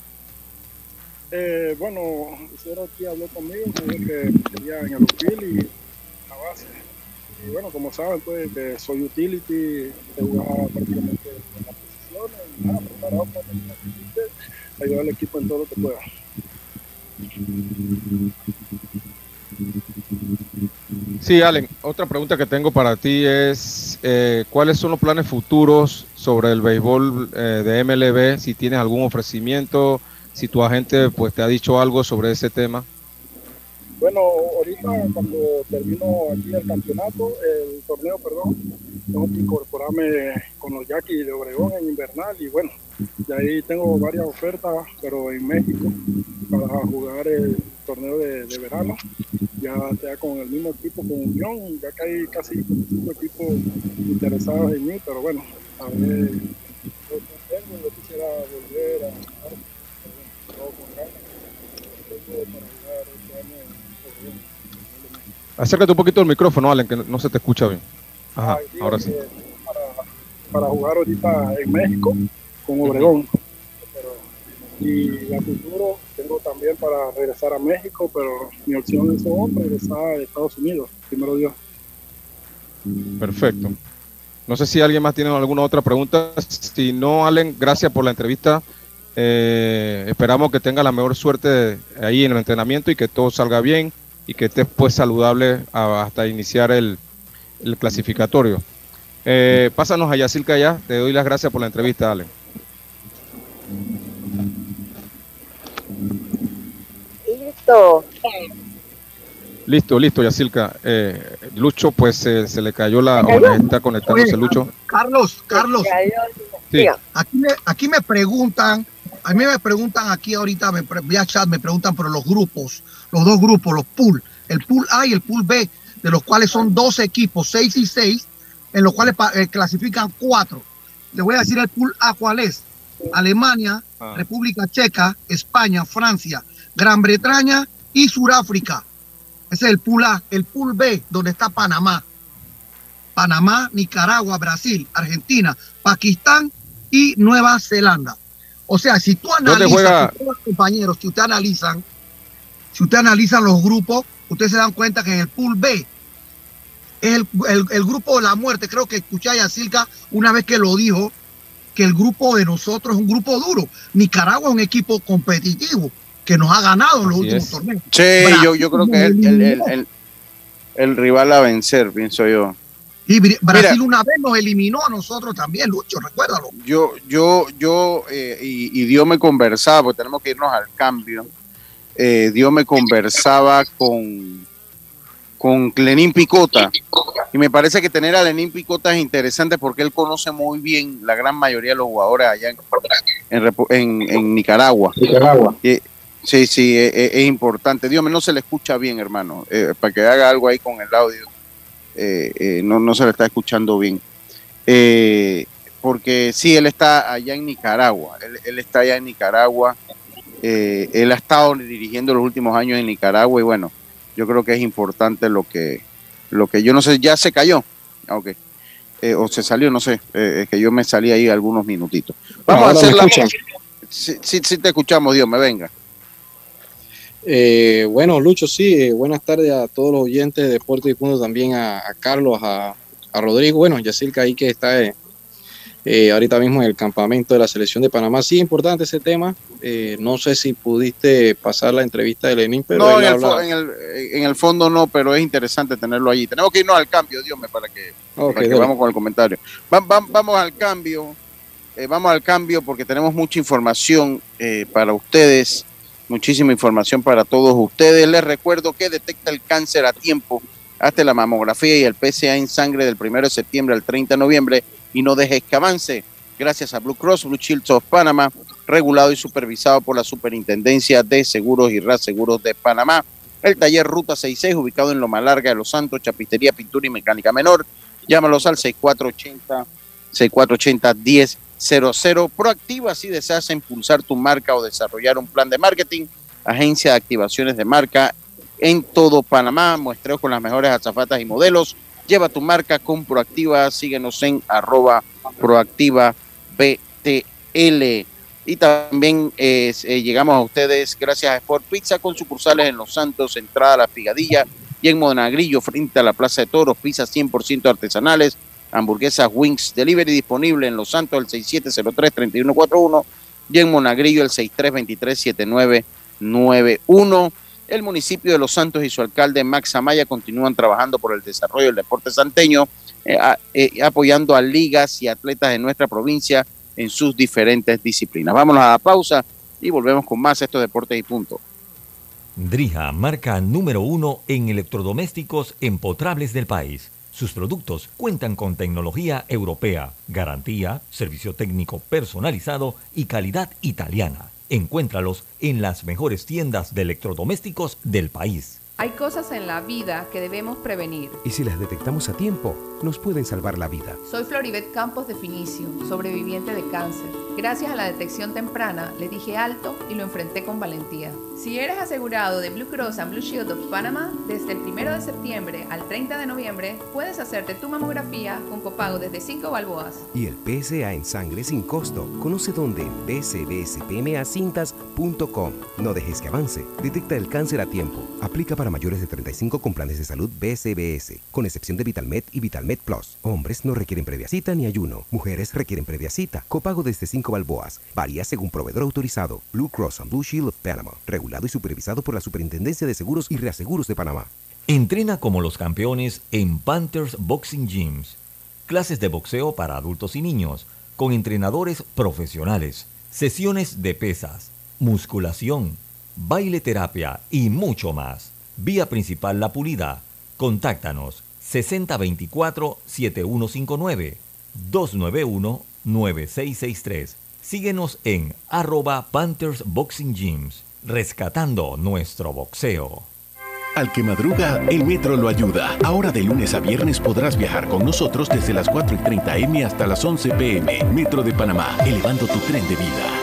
Bueno, Luis Ortiz habló conmigo, me dijo que quería en el outfield y la base. Y bueno, como saben, pues que soy utility, que jugaba prácticamente en las posiciones, y nada, preparado para ayudar al equipo en todo lo que pueda. Sí, Allen, otra pregunta que tengo para ti es, ¿cuáles son los planes futuros sobre el béisbol de MLB? Si tienes algún ofrecimiento, si tu agente pues te ha dicho algo sobre ese tema. Bueno, ahorita cuando termino aquí el torneo, tengo que incorporarme con los Yaquis de Obregón en invernal y bueno, de ahí tengo varias ofertas, pero en México, para jugar el torneo de verano, ya sea con el mismo equipo, con Unión, ya que hay casi 5 equipos interesados en mí, pero bueno, a ver, yo quisiera volver a jugar, pero bueno, con ganas, tengo para jugar este año en Acércate un poquito el micrófono, Allen, que no se te escucha bien. Ajá, sí, ahora sí. Para jugar ahorita en México con Obregón. Pero, y a futuro tengo también para regresar a México, pero mi opción es regresar a Estados Unidos, primero Dios. Perfecto. No sé si alguien más tiene alguna otra pregunta. Si no, Allen, gracias por la entrevista. Esperamos que tenga la mejor suerte ahí en el entrenamiento y que todo salga bien y que estés pues saludable hasta iniciar el clasificatorio. Pásanos a Yacilca ya. Te doy las gracias por la entrevista, Allen. Listo. Listo, listo, Yacilca. Lucho, pues se le cayó la... Ahora está conectándose. Oye, Lucho. Carlos. Sí. Aquí me preguntan... A mí me preguntan aquí ahorita, vía chat, me preguntan por los grupos, los dos grupos, los pool, el pool A y el pool B, de los cuales son 12 equipos, 6 y 6, en los cuales clasifican 4. Les voy a decir el pool A cuál es: Alemania, República Checa, España, Francia, Gran Bretaña y Sudáfrica. Ese es el pool A. El pool B, donde está Panamá, Nicaragua, Brasil, Argentina, Pakistán y Nueva Zelanda. O sea, si tú analizas, compañeros, si usted analiza los grupos, ustedes se dan cuenta que en el pool B es el grupo de la muerte. Creo que escuché a Yacilca una vez que lo dijo, que el grupo de nosotros es un grupo duro. Nicaragua es un equipo competitivo que nos ha ganado en los últimos torneos. Sí, yo creo que es el rival a vencer, pienso yo. Y Brasil una vez nos eliminó a nosotros también, Lucho, recuérdalo. Y Diome conversaba, porque tenemos que irnos al cambio. Diome conversaba con Lenín Picota. Y me parece que tener a Lenín Picota es interesante porque él conoce muy bien la gran mayoría de los jugadores allá en Nicaragua. Sí, es importante. Diome, no se le escucha bien, hermano, para que haga algo ahí con el audio. No se le está escuchando bien, porque sí, él está allá en Nicaragua, él ha estado dirigiendo los últimos años en Nicaragua y bueno, yo creo que es importante lo que yo no sé, ya se cayó, ok, o se salió, no sé, es que yo me salí ahí algunos minutitos. Vamos ahora a hacer la... Sí, te escuchamos, Dios me venga. Bueno, Lucho, buenas tardes a todos los oyentes de Deportes y Punto, también a Carlos, a Rodrigo, bueno, Yacilca ahí que está ahorita mismo en el campamento de la selección de Panamá. Sí, importante ese tema, no sé si pudiste pasar la entrevista de Lenín, pero no, en el fondo no, pero es interesante tenerlo allí. Tenemos que irnos al cambio, Diome, para que vamos con el comentario. Vamos al cambio, porque tenemos mucha información para ustedes. Muchísima información para todos ustedes. Les recuerdo que detecta el cáncer a tiempo. Hazte la mamografía y el PSA en sangre del 1 de septiembre al 30 de noviembre y no dejes que avance. Gracias a Blue Cross Blue Shield of Panama, regulado y supervisado por la Superintendencia de Seguros y Reaseguros de Panamá. El taller Ruta 66, ubicado en Loma Larga de Los Santos, Chapistería, Pintura y Mecánica Menor. Llámalos al 6480-1000. Proactiva, si deseas impulsar tu marca o desarrollar un plan de marketing, agencia de activaciones de marca en todo Panamá, muestreos con las mejores azafatas y modelos. Lleva tu marca con Proactiva, síguenos en @proactivabtl. Y también llegamos a ustedes gracias a Sport Pizza, con sucursales en Los Santos, entrada a La Figadilla y en Monagrillo, frente a la Plaza de Toros. Pizzas 100% artesanales, hamburguesas Wings Delivery, disponible en Los Santos el 6703-3141 y en Monagrillo el 6323-7991. El municipio de Los Santos y su alcalde Max Amaya continúan trabajando por el desarrollo del deporte santeño, apoyando a ligas y atletas de nuestra provincia en sus diferentes disciplinas. Vámonos a la pausa y volvemos con más estos Deportes y Punto. Drija, marca número 1 en electrodomésticos empotrables del país. Sus productos cuentan con tecnología europea, garantía, servicio técnico personalizado y calidad italiana. Encuéntralos en las mejores tiendas de electrodomésticos del país. Hay cosas en la vida que debemos prevenir. Y si las detectamos a tiempo, nos pueden salvar la vida. Soy Floribet Campos de Finicio, sobreviviente de cáncer. Gracias a la detección temprana, le dije alto y lo enfrenté con valentía. Si eres asegurado de Blue Cross and Blue Shield of Panama, desde el 1 de septiembre al 30 de noviembre, puedes hacerte tu mamografía con copago desde 5 balboas. Y el PSA en sangre sin costo. Conoce dónde en bcbspmacintas.com. No dejes que avance. Detecta el cáncer a tiempo. Aplica para mayores de 35 con planes de salud BCBS, con excepción de VitalMed y VitalMed Plus. Hombres no requieren previa cita ni ayuno. Mujeres requieren previa cita. Copago desde 5 balboas. Varía según proveedor autorizado. Blue Cross and Blue Shield of Panama. Regulado y supervisado por la Superintendencia de Seguros y Reaseguros de Panamá. Entrena como los campeones en Panthers Boxing Gyms. Clases de boxeo para adultos y niños, con entrenadores profesionales. Sesiones de pesas, musculación, baile terapia y mucho más. Vía principal La Pulida. Contáctanos 6024-7159 291-9663. Síguenos en @PanthersBoxingGyms, rescatando nuestro boxeo. Al que madruga, el metro lo ayuda. Ahora de lunes a viernes podrás viajar con nosotros desde las 4:30 am hasta las 11 pm. Metro de Panamá, elevando tu tren de vida.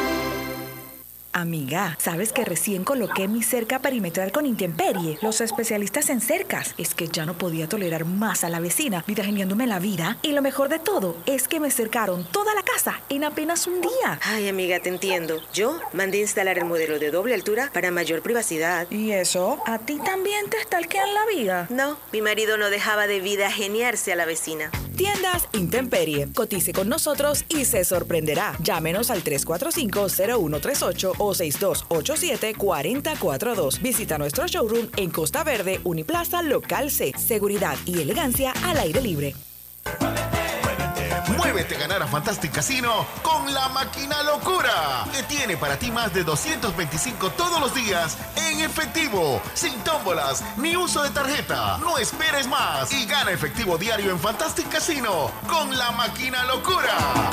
Amiga, ¿sabes que recién coloqué mi cerca perimetral con intemperie? Los especialistas en cercas. Es que ya no podía tolerar más a la vecina, vitageneándome la vida. Y lo mejor de todo es que me cercaron toda la casa en apenas un día. Ay, amiga, te entiendo. Yo mandé instalar el modelo de doble altura para mayor privacidad. ¿Y eso? ¿A ti también te estalquean la vida? No, mi marido no dejaba de vitagenearse a la vecina. Tiendas Intemperie. Cotice con nosotros y se sorprenderá. Llámenos al 345-0138 o 6287-4042. Visita nuestro showroom en Costa Verde, Uniplaza, Local C. Seguridad y elegancia al aire libre. Muévete a ganar a Fantastic Casino con la máquina locura, que tiene para ti más de 225 todos los días en efectivo, sin tómbolas ni uso de tarjeta. No esperes más y gana efectivo diario en Fantastic Casino con la máquina locura.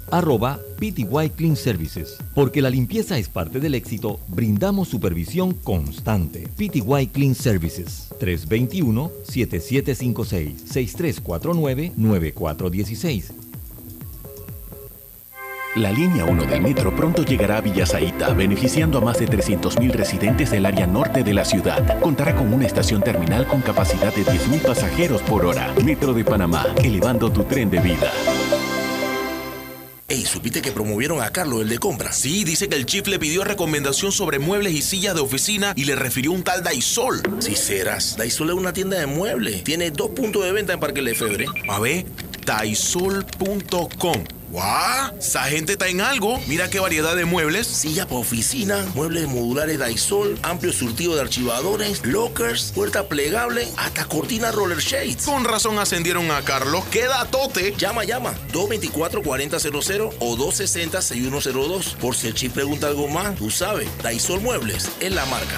@PTY Clean Services. Porque la limpieza es parte del éxito, brindamos supervisión constante. PTY Clean Services, 321-7756-6349-9416. La línea 1 del metro pronto llegará a Villasaita, beneficiando a más de 300.000 residentes del área norte de la ciudad. Contará con una estación terminal con capacidad de 10.000 pasajeros por hora. Metro de Panamá, elevando tu tren de vida. Ey, ¿supiste que promovieron a Carlos, el de compras? Sí, dice que el chief le pidió recomendación sobre muebles y sillas de oficina y le refirió un tal Daisol. Si serás, Daisol es una tienda de muebles. Tiene 2 puntos de venta en Parque Lefebvre. A ver, daisol.com. ¡Guau! ¡Esa gente está en algo! Mira qué variedad de muebles. Silla para oficina, muebles modulares Daisol, amplio surtido de archivadores, lockers, puerta plegable, hasta cortina roller shades. Con razón ascendieron a Carlos. ¡Qué datote! Llama. 224-4000 o 260-6102. Por si el chief pregunta algo más, tú sabes, Daisol Muebles es la marca.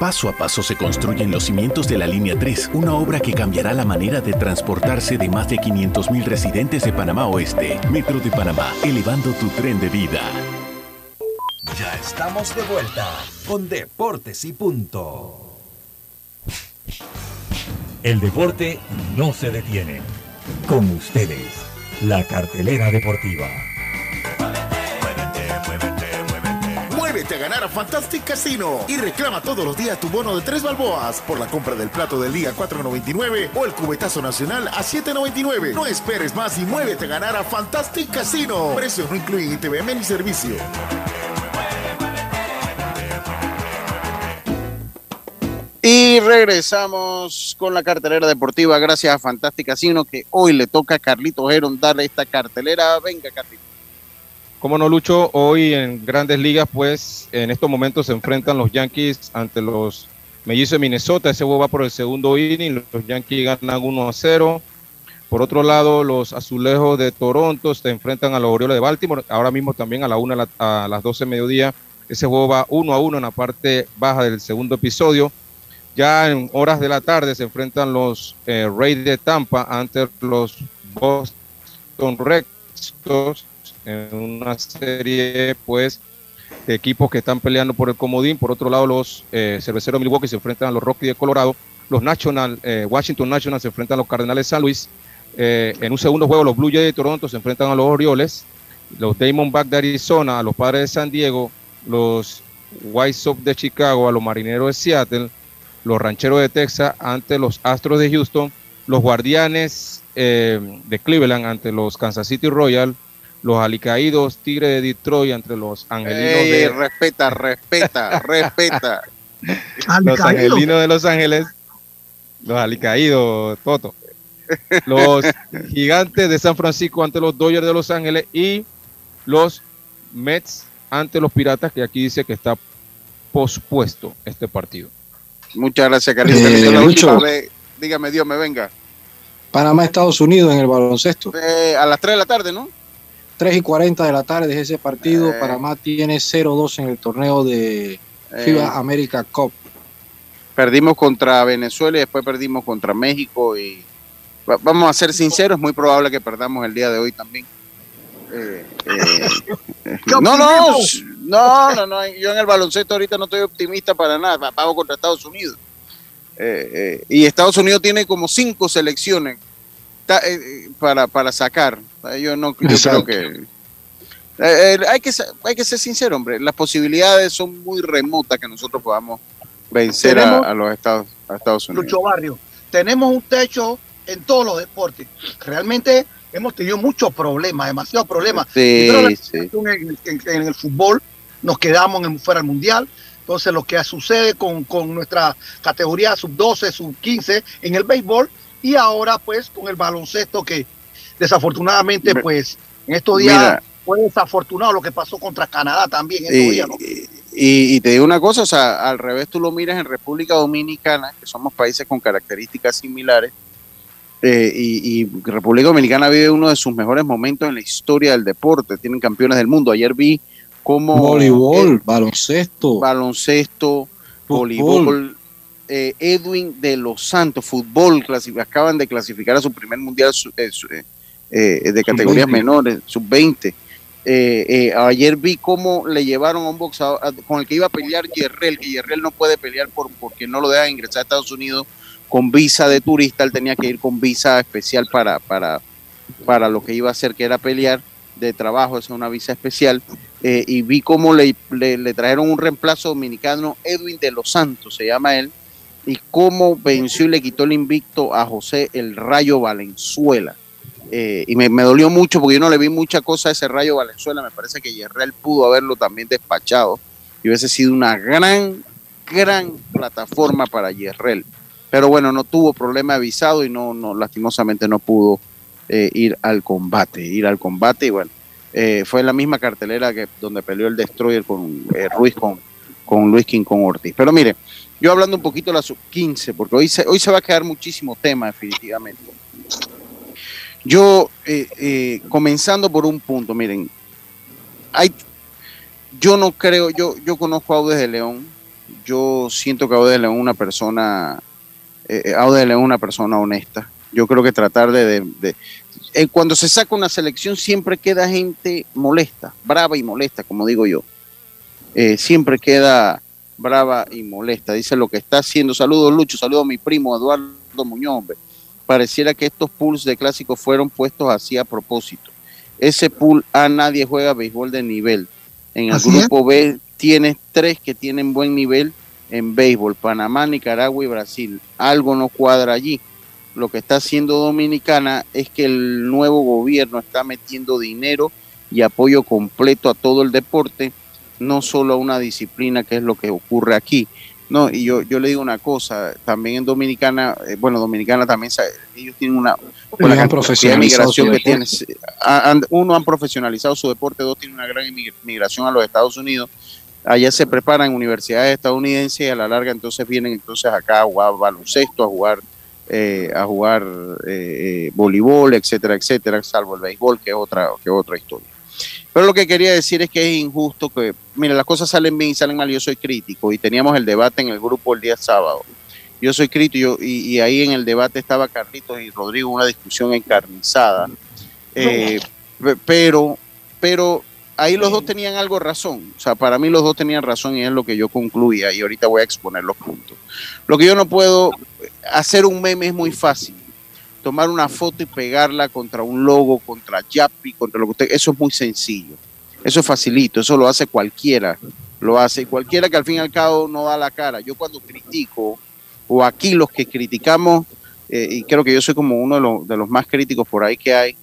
Paso a paso se construyen los cimientos de la Línea 3, una obra que cambiará la manera de transportarse de más de 500.000 residentes de Panamá Oeste. Metro de Panamá, elevando tu tren de vida. Ya estamos de vuelta con Deportes y Punto. El deporte no se detiene. Con ustedes, la cartelera deportiva. Muévete a ganar a Fantastic Casino y reclama todos los días tu bono de 3 balboas por la compra del plato del día a $4.99 o el cubetazo nacional a $7.99. No esperes más y muévete a ganar a Fantastic Casino. Precios no incluyen ITVM ni servicio. Y Y regresamos con la cartelera deportiva gracias a Fantástica Casino, que hoy le toca a Carlito Jerón darle esta cartelera. Venga, Carlito. Como no, Lucho, hoy en Grandes Ligas, pues en estos momentos se enfrentan los Yankees ante los Mellizos de Minnesota. Ese juego va por el segundo inning, los Yankees ganan 1-0. Por otro lado, los Azulejos de Toronto se enfrentan a los Orioles de Baltimore, ahora mismo también a las 12 del mediodía. Ese juego va 1-1 en la parte baja del segundo episodio. Ya en horas de la tarde se enfrentan los Rays de Tampa ante los Boston Red Sox en una serie, pues, de equipos que están peleando por el comodín. Por otro lado, los Cerveceros de Milwaukee se enfrentan a los Rockies de Colorado. Los Washington Nationals se enfrentan a los Cardenales de San Luis. En un segundo juego, los Blue Jays de Toronto se enfrentan a los Orioles, los Diamondbacks de Arizona a los Padres de San Diego, los White Sox de Chicago a los Marineros de Seattle, los Rancheros de Texas ante los Astros de Houston, los Guardianes de Cleveland ante los Kansas City Royals, los Alicaídos Tigres de Detroit ante los Angelinos de... Respeta. Los Angelinos de Los Ángeles, los Alicaídos, Toto. Los Gigantes de San Francisco ante los Dodgers de Los Ángeles y los Mets ante los Piratas, que aquí dice que está pospuesto este partido. Muchas gracias, Carlitos. Dígame, Dios me venga. Panamá, Estados Unidos en el baloncesto. A las 3 de la tarde, ¿no? 3:40 de la tarde es ese partido. Panamá tiene 0-2 en el torneo de FIBA America Cup. Perdimos contra Venezuela y después perdimos contra México y... Vamos a ser sinceros, es muy probable que perdamos el día de hoy también. No, yo en el baloncesto ahorita no estoy optimista para nada. Pago contra Estados Unidos. Y Estados Unidos tiene como 5 selecciones para sacar. Yo creo que... hay que ser sincero, hombre. Las posibilidades son muy remotas que nosotros podamos vencer a Estados Unidos. Lucho Barrio, tenemos un techo en todos los deportes. Realmente hemos tenido muchos problemas, demasiados problemas. Sí, en el fútbol nos quedamos fuera del mundial. Entonces lo que sucede con nuestra categoría sub-12, sub-15 en el béisbol y ahora pues con el baloncesto, que desafortunadamente pues en estos días fue desafortunado lo que pasó contra Canadá también. Y te digo una cosa, o sea, al revés tú lo miras en República Dominicana, que somos países con características similares. Y República Dominicana vive uno de sus mejores momentos en la historia del deporte. Tienen campeones del mundo. Ayer vi como voleibol, baloncesto, voleibol, Edwin de los Santos, fútbol, acaban de clasificar a su primer mundial de categorías menores, sub-20. Ayer vi cómo le llevaron a un boxeador con el que iba a pelear Yerrel, que Yerrel no puede pelear porque no lo deja ingresar a Estados Unidos con visa de turista. Él tenía que ir con visa especial para lo que iba a hacer, que era pelear de trabajo, esa es una visa especial. Y vi cómo le trajeron un reemplazo dominicano, Edwin de los Santos se llama él, y cómo venció y le quitó el invicto a José el Rayo Valenzuela. Y me dolió mucho porque yo no le vi mucha cosa a ese Rayo Valenzuela. Me parece que Yerrel pudo haberlo también despachado y hubiese sido una gran plataforma para Yerrel. Pero bueno, no tuvo problema de visado y no lastimosamente no pudo ir al combate. Y bueno, fue la misma cartelera donde peleó el Destroyer con Ruiz, con Luis King, con Ortiz. Pero mire, yo hablando un poquito de la sub-15, porque hoy se va a quedar muchísimo tema definitivamente. Yo, comenzando por un punto, miren, yo conozco a Aude de León, yo siento que Aude de León es una persona... Audel es una persona honesta. Yo creo que tratar de cuando se saca una selección siempre queda gente molesta, brava y molesta, como digo yo. Siempre queda brava y molesta. Dice lo que está haciendo. Saludos, Lucho. Saludos a mi primo Eduardo Muñoz. Hombre. Pareciera que estos pools de clásicos fueron puestos así a propósito. Ese pool A nadie juega béisbol de nivel. En el grupo B tienes 3 que tienen buen nivel en béisbol: Panamá, Nicaragua y Brasil. Algo no cuadra allí. Lo que está haciendo Dominicana es que el nuevo gobierno está metiendo dinero y apoyo completo a todo el deporte, no solo a una disciplina, que es lo que ocurre aquí. No, y yo le digo una cosa, también en Dominicana, bueno, Dominicana también, ellos tienen una gran migración que tienen, uno, han profesionalizado su deporte, dos, tienen una gran migración a los Estados Unidos, allá se preparan universidades estadounidenses y a la larga entonces vienen entonces acá a jugar baloncesto, a jugar voleibol, etcétera, etcétera, salvo el béisbol, que es otra historia. Pero lo que quería decir es que es injusto que, mira, las cosas salen bien y salen mal, yo soy crítico, y teníamos el debate en el grupo el día sábado, yo soy crítico, y ahí en el debate estaba Carlitos y Rodrigo, una discusión encarnizada, pero ahí los dos tenían algo razón, o sea, para mí los dos tenían razón y es lo que yo concluía, y ahorita voy a exponer los puntos. Lo que yo no puedo, hacer un meme es muy fácil, tomar una foto y pegarla contra un logo, contra Yapi, contra lo que usted... Eso es muy sencillo, eso es facilito, eso lo hace cualquiera, lo hace cualquiera que al fin y al cabo no da la cara. Yo cuando critico, o aquí los que criticamos, y creo que yo soy como uno de los más críticos por ahí que hay,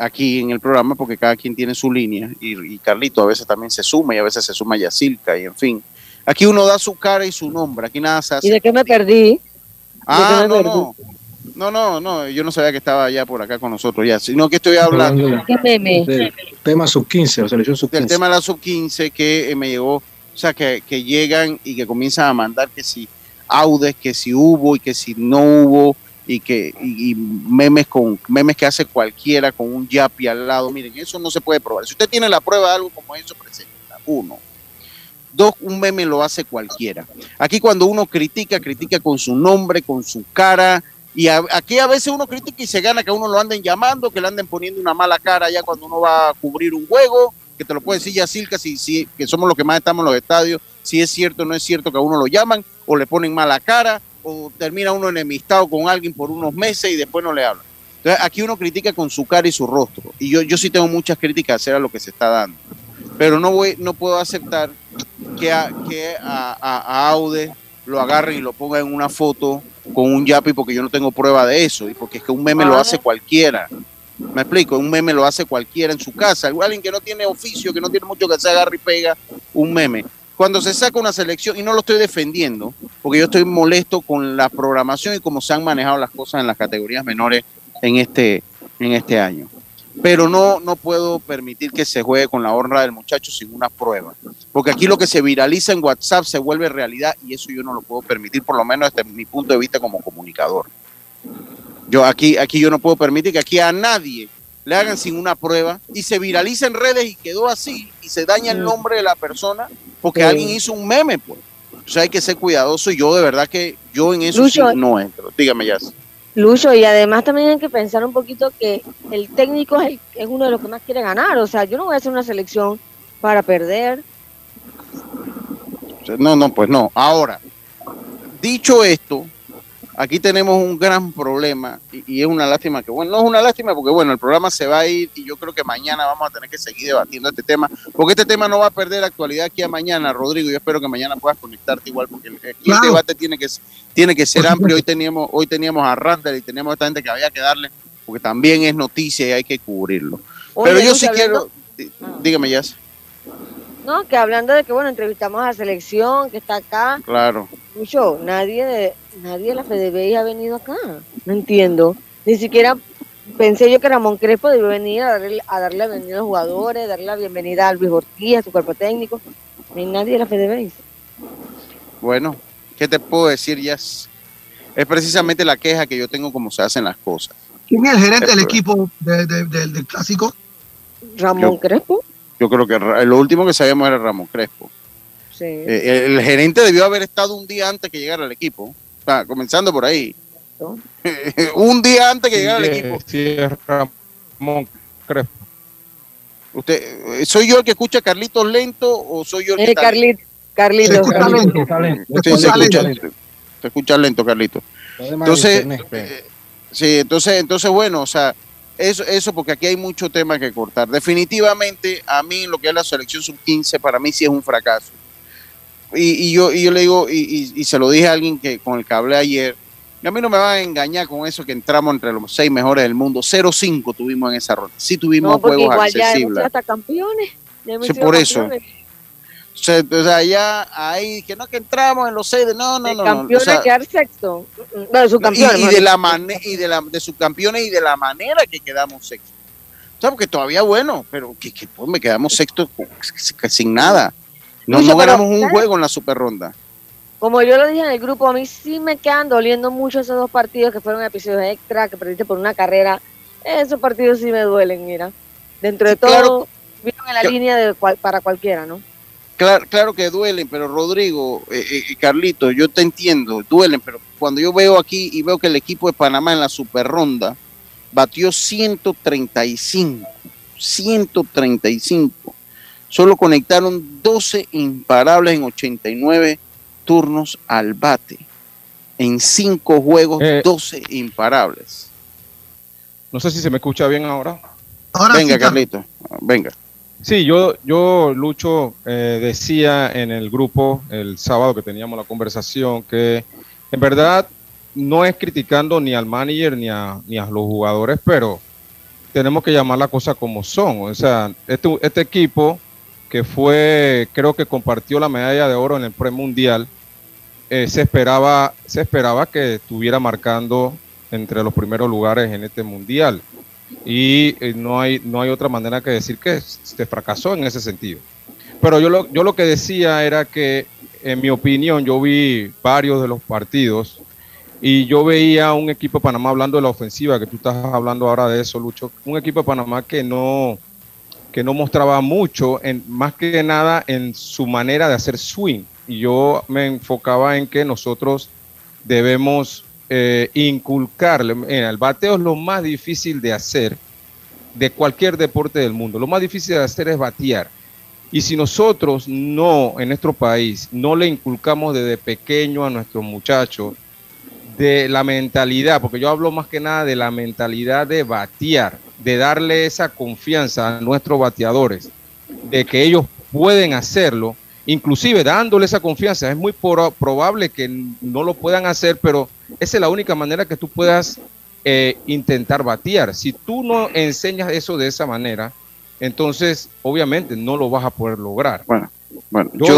aquí en el programa, porque cada quien tiene su línea, y Carlito a veces también se suma, y a veces se suma Yacilca, y en fin. Aquí uno da su cara y su nombre, aquí nada se hace. ¿Y de qué me perdí? Ah, no, yo no sabía que estaba ya por acá con nosotros, ya, sino que estoy hablando del tema sub-15, o selección sub-15. Del tema de la sub-15 que me llegó, o sea, que llegan y que comienzan a mandar que si audes, que si hubo y que si no hubo, y memes que hace cualquiera con un yapi al lado. Miren, eso no se puede probar. Si usted tiene la prueba de algo como eso, presenta. Uno. Dos, un meme lo hace cualquiera. Aquí cuando uno critica con su nombre, con su cara. Y aquí a veces uno critica y se gana que a uno lo anden llamando, que le anden poniendo una mala cara ya cuando uno va a cubrir un juego, que te lo puede decir Yacilca, si que somos los que más estamos en los estadios, si es cierto o no es cierto que a uno lo llaman o le ponen mala cara o termina uno enemistado con alguien por unos meses y después no le hablan. Entonces aquí uno critica con su cara y su rostro, y yo sí tengo muchas críticas a hacer a lo que se está dando, pero no puedo aceptar que a Aude lo agarren y lo pongan en una foto con un yapi, porque yo no tengo prueba de eso y porque es que un meme lo hace cualquiera. Me explico, un meme lo hace cualquiera en su casa, alguien que no tiene oficio, que no tiene mucho que hacer, agarra y pega un meme. Cuando se saca una selección, y no lo estoy defendiendo, porque yo estoy molesto con la programación y cómo se han manejado las cosas en las categorías menores en este año, pero no puedo permitir que se juegue con la honra del muchacho sin una prueba, porque aquí lo que se viraliza en WhatsApp se vuelve realidad, y eso yo no lo puedo permitir, por lo menos desde mi punto de vista como comunicador. Yo aquí yo no puedo permitir que aquí a nadie le hagan sin una prueba y se viraliza en redes y quedó así y se daña el nombre de la persona porque alguien hizo un meme, pues. O sea, hay que ser cuidadoso, y yo de verdad que yo en eso Lucho, sí no entro. Dígame, ya. Lucho, y además también hay que pensar un poquito que el técnico es uno de los que más quiere ganar. O sea, yo no voy a hacer una selección para perder. No, pues no. Ahora, dicho esto, aquí tenemos un gran problema, y es una lástima que, bueno, no es una lástima porque, bueno, el programa se va a ir y yo creo que mañana vamos a tener que seguir debatiendo este tema, porque este tema no va a perder actualidad aquí a mañana, Rodrigo. Yo espero que mañana puedas conectarte igual, porque el debate tiene que ser amplio. Hoy teníamos a Randall y teníamos a esta gente que había que darle, porque también es noticia y hay que cubrirlo. Oye, pero yo sí hablando, quiero... Dígame, Jazz. No, que hablando de que, bueno, entrevistamos a la selección que está acá. Claro. Mucho, nadie de la FDBI ha venido acá. No entiendo. Ni siquiera pensé yo que Ramón Crespo debió venir a darle la bienvenida a los jugadores, darle la bienvenida a Luis Ortiz, a su cuerpo técnico. No hay nadie de la FDBI. Bueno, ¿qué te puedo decir, Jazz? Es precisamente la queja que yo tengo como se hacen las cosas. ¿Quién es el gerente del equipo del Clásico? ¿Ramón Crespo? Yo creo que lo último que sabíamos era Ramón Crespo. Sí. El gerente debió haber estado un día antes que llegara al equipo. O sea, comenzando por ahí. ¿No? Un día antes que llegara al equipo. Sí, es Ramón Crespo. Usted, ¿soy yo el que escucha Carlitos lento o soy yo el que está Carlitos. Se escucha lento, Carlitos. Entonces, sí, entonces bueno, o sea, eso porque aquí hay mucho tema que cortar. Definitivamente, a mí lo que es la selección sub-15, para mí sí es un fracaso. Y yo le digo, y se lo dije a alguien con el que hablé ayer, y a mí no me van a engañar con eso que entramos entre los 6 mejores del mundo. 0-5 tuvimos en esa ronda. Sí tuvimos juegos accesibles. Ya hasta campeones. Ya sí, por campeones. Eso. O sea, ya ahí, que no, que entramos en los seis, no. Campeón, o sea, quedar sexto. Bueno, subcampeón. Y de subcampeones y de la manera que quedamos sexto. O sea, porque todavía bueno, pero que pues, me quedamos sexto sin nada. No ganamos un juego en la super ronda. Como yo lo dije en el grupo, a mí sí me quedan doliendo mucho esos dos partidos que fueron episodios extra, que perdiste por una carrera. Esos partidos sí me duelen, mira. Dentro de sí, todo, claro, vieron en la línea de para cualquiera, ¿no? Claro que duelen, pero Rodrigo, Carlito, yo te entiendo, duelen, pero cuando yo veo aquí y veo que el equipo de Panamá en la super ronda batió 135, solo conectaron 12 imparables en 89 turnos al bate, en 5 juegos, 12 imparables. No sé si se me escucha bien ahora. Venga, sí, Carlito, venga. Sí, yo Lucho, decía en el grupo el sábado que teníamos la conversación que en verdad no es criticando ni al manager ni a los jugadores, pero tenemos que llamar la cosa como son. O sea, este equipo que fue, creo que compartió la medalla de oro en el premundial, se esperaba que estuviera marcando entre los primeros lugares en este mundial. Y no hay otra manera que decir que se fracasó en ese sentido. Pero yo lo que decía era que, en mi opinión, yo vi varios de los partidos y yo veía un equipo de Panamá, hablando de la ofensiva, que tú estás hablando ahora de eso, Lucho, un equipo de Panamá que no mostraba mucho, más que nada en su manera de hacer swing. Y yo me enfocaba en que nosotros debemos... inculcarle, el bateo es lo más difícil de hacer de cualquier deporte del mundo, lo más difícil de hacer es batear, y si nosotros en nuestro país no le inculcamos desde pequeño a nuestros muchachos de la mentalidad, porque yo hablo más que nada de la mentalidad de batear, de darle esa confianza a nuestros bateadores, de que ellos pueden hacerlo, inclusive dándole esa confianza, es muy probable que no lo puedan hacer, pero esa es la única manera que tú puedas intentar batear. Si tú no enseñas eso de esa manera, entonces obviamente no lo vas a poder lograr. Bueno,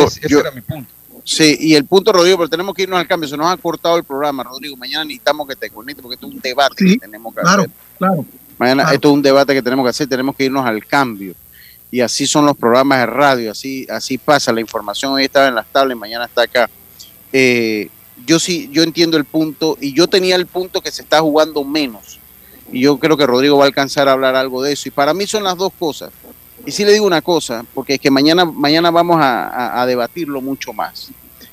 ese era mi punto. Sí, y el punto, Rodrigo, pero tenemos que irnos al cambio, se nos ha cortado el programa, Rodrigo, mañana necesitamos que te conectes porque esto es un debate, sí, que tenemos que hacer. Claro. Mañana esto es un debate que tenemos que hacer, tenemos que irnos al cambio. Y así son los programas de radio, así pasa. La información hoy estaba en las tablas, mañana está acá. Yo entiendo el punto, y yo tenía el punto que se está jugando menos. Y yo creo que Rodrigo va a alcanzar a hablar algo de eso. Y para mí son las dos cosas. Y sí le digo una cosa, porque es que mañana vamos a debatirlo mucho más.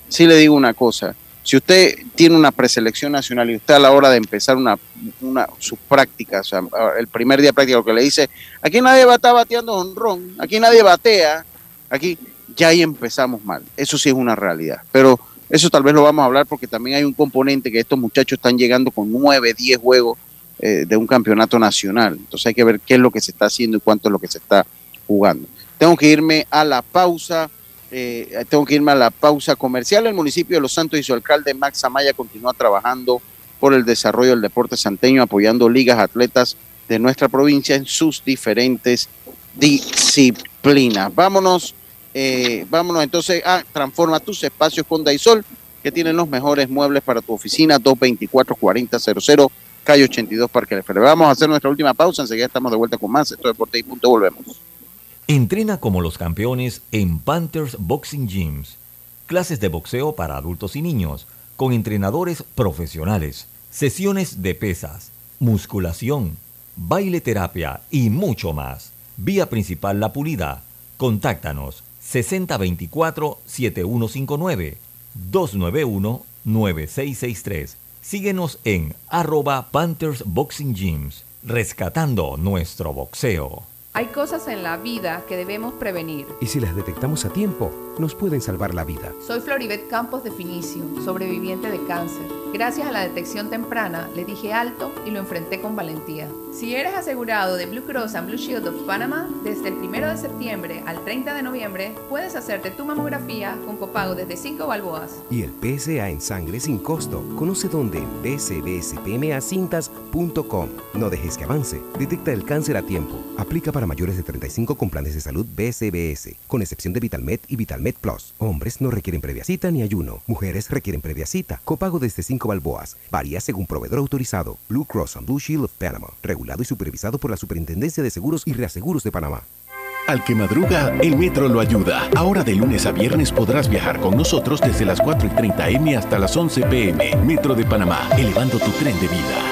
Sí le digo una cosa. Si usted tiene una preselección nacional y usted a la hora de empezar sus prácticas, o sea, el primer día de práctica, lo que le dice, aquí nadie va a estar bateando jonrón, aquí nadie batea, aquí ya ahí empezamos mal. Eso sí es una realidad. Pero eso tal vez lo vamos a hablar porque también hay un componente que estos muchachos están llegando con 9, 10 juegos de un campeonato nacional. Entonces hay que ver qué es lo que se está haciendo y cuánto es lo que se está jugando. Tengo que irme a la pausa. Comercial. El municipio de Los Santos y su alcalde Max Amaya continúa trabajando por el desarrollo del deporte santeño, apoyando ligas, atletas de nuestra provincia en sus diferentes disciplinas. Vámonos entonces a Transforma Tus Espacios con Daisol, que tienen los mejores muebles para tu oficina. 224-4000, calle 82, Parque Leferre. Vamos a hacer nuestra última pausa, enseguida estamos de vuelta con más. Esto es Deporte y Punto, volvemos. Entrena como los campeones en Panthers Boxing Gyms. Clases de boxeo para adultos y niños, con entrenadores profesionales, sesiones de pesas, musculación, baile terapia y mucho más. Vía principal La Pulida. Contáctanos 6024-7159 291-9663. Síguenos en @PanthersBoxingGyms, rescatando nuestro boxeo. Hay cosas en la vida que debemos prevenir. Y si las detectamos a tiempo, nos pueden salvar la vida. Soy Floribet Campos de Finicio, sobreviviente de cáncer. Gracias a la detección temprana, le dije alto y lo enfrenté con valentía. Si eres asegurado de Blue Cross and Blue Shield of Panama, desde el 1 de septiembre al 30 de noviembre, puedes hacerte tu mamografía con copago desde 5 balboas. Y el PSA en sangre sin costo. Conoce dónde en pcbspmacintas.com. No dejes que avance. Detecta el cáncer a tiempo. Aplica para mayores de 35 con planes de salud BCBS, con excepción de VitalMed y VitalMed Med Plus. Hombres no requieren previa cita ni ayuno. Mujeres requieren previa cita. Copago desde 5 balboas. Varía según proveedor autorizado. Blue Cross and Blue Shield of Panama. Regulado y supervisado por la Superintendencia de Seguros y Reaseguros de Panamá. Al que madruga, el metro lo ayuda. Ahora de lunes a viernes podrás viajar con nosotros desde las 4:30 am hasta las 11 pm. Metro de Panamá, elevando tu tren de vida.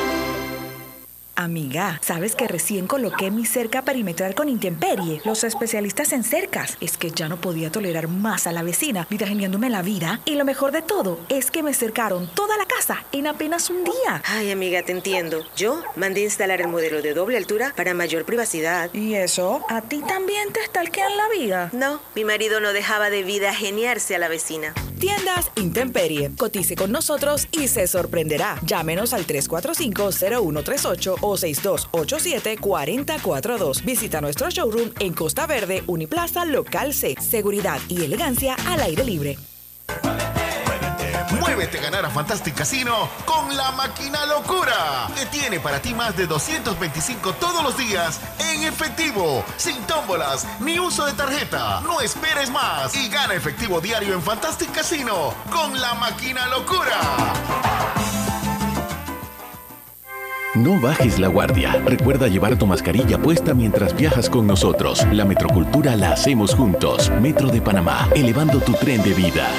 Amiga, ¿sabes que recién coloqué mi cerca perimetral con intemperie? Los especialistas en cercas. Es que ya no podía tolerar más a la vecina, vitageneándome la vida. Y lo mejor de todo es que me cercaron toda la casa en apenas un día. Ay, amiga, te entiendo. Yo mandé instalar el modelo de doble altura para mayor privacidad. ¿Y eso? ¿A ti también te estalquean la vida? No, mi marido no dejaba de vitagenearse a la vecina. Tiendas Intemperie. Cotice con nosotros y se sorprenderá. Llámenos al 345-0138 o 6287-4042. Visita nuestro showroom en Costa Verde, Uniplaza, Local C. Seguridad y elegancia al aire libre. Muévete a ganar a Fantastic Casino con la máquina locura, que tiene para ti más de 225 todos los días en efectivo, sin tómbolas ni uso de tarjeta. No esperes más y gana efectivo diario en Fantastic Casino con la máquina locura. No bajes la guardia. Recuerda llevar tu mascarilla puesta mientras viajas con nosotros. La metrocultura la hacemos juntos. Metro de Panamá, elevando tu tren de vida.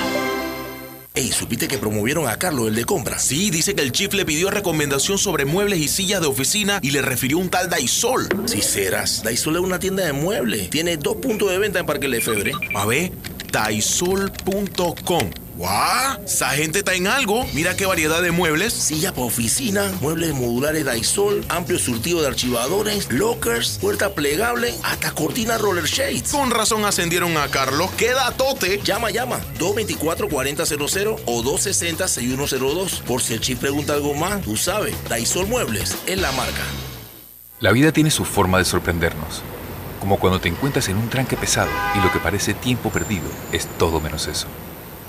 Ey, ¿supiste que promovieron a Carlos, el de compras? Sí, dice que el chief le pidió recomendación sobre muebles y sillas de oficina y le refirió un tal Daisol. Si serás, Daisol es una tienda de muebles. Tiene 2 puntos de venta en Parque Lefebvre. A ver, daisol.com. ¡Guau! Wow, esa gente está en algo. Mira qué variedad de muebles. Silla para oficina, muebles modulares Daisol, amplio surtido de archivadores, lockers, puerta plegable, hasta cortina roller shades. Con razón ascendieron a Carlos. ¡Qué datote! Llama. 224-4000 o 260-6102. Por si el chip pregunta algo más, tú sabes, Daisol Muebles es la marca. La vida tiene su forma de sorprendernos. Como cuando te encuentras en un tranque pesado y lo que parece tiempo perdido es todo menos eso.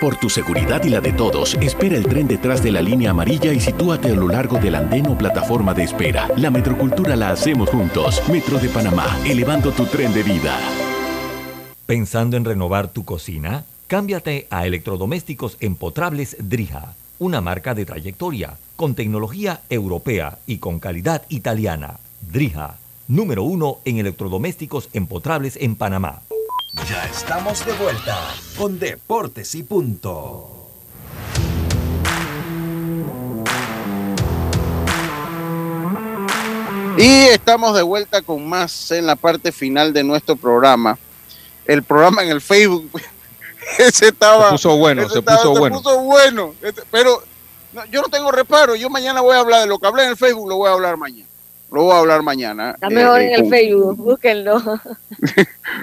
Por tu seguridad y la de todos, espera el tren detrás de la línea amarilla y sitúate a lo largo del andén o plataforma de espera. La metrocultura la hacemos juntos. Metro de Panamá, elevando tu tren de vida. ¿Pensando en renovar tu cocina? Cámbiate a electrodomésticos empotrables Drija, una marca de trayectoria, con tecnología europea y con calidad italiana. Drija, número 1 en electrodomésticos empotrables en Panamá. Ya estamos de vuelta con Deportes y Punto. Y estamos de vuelta con más en la parte final de nuestro programa. El programa en el Facebook se puso bueno. Pero no, yo no tengo reparo. Yo mañana voy a hablar de lo que hablé en el Facebook, lo voy a hablar mañana. Lo voy a hablar mañana. Está mejor en el Facebook, búsquenlo.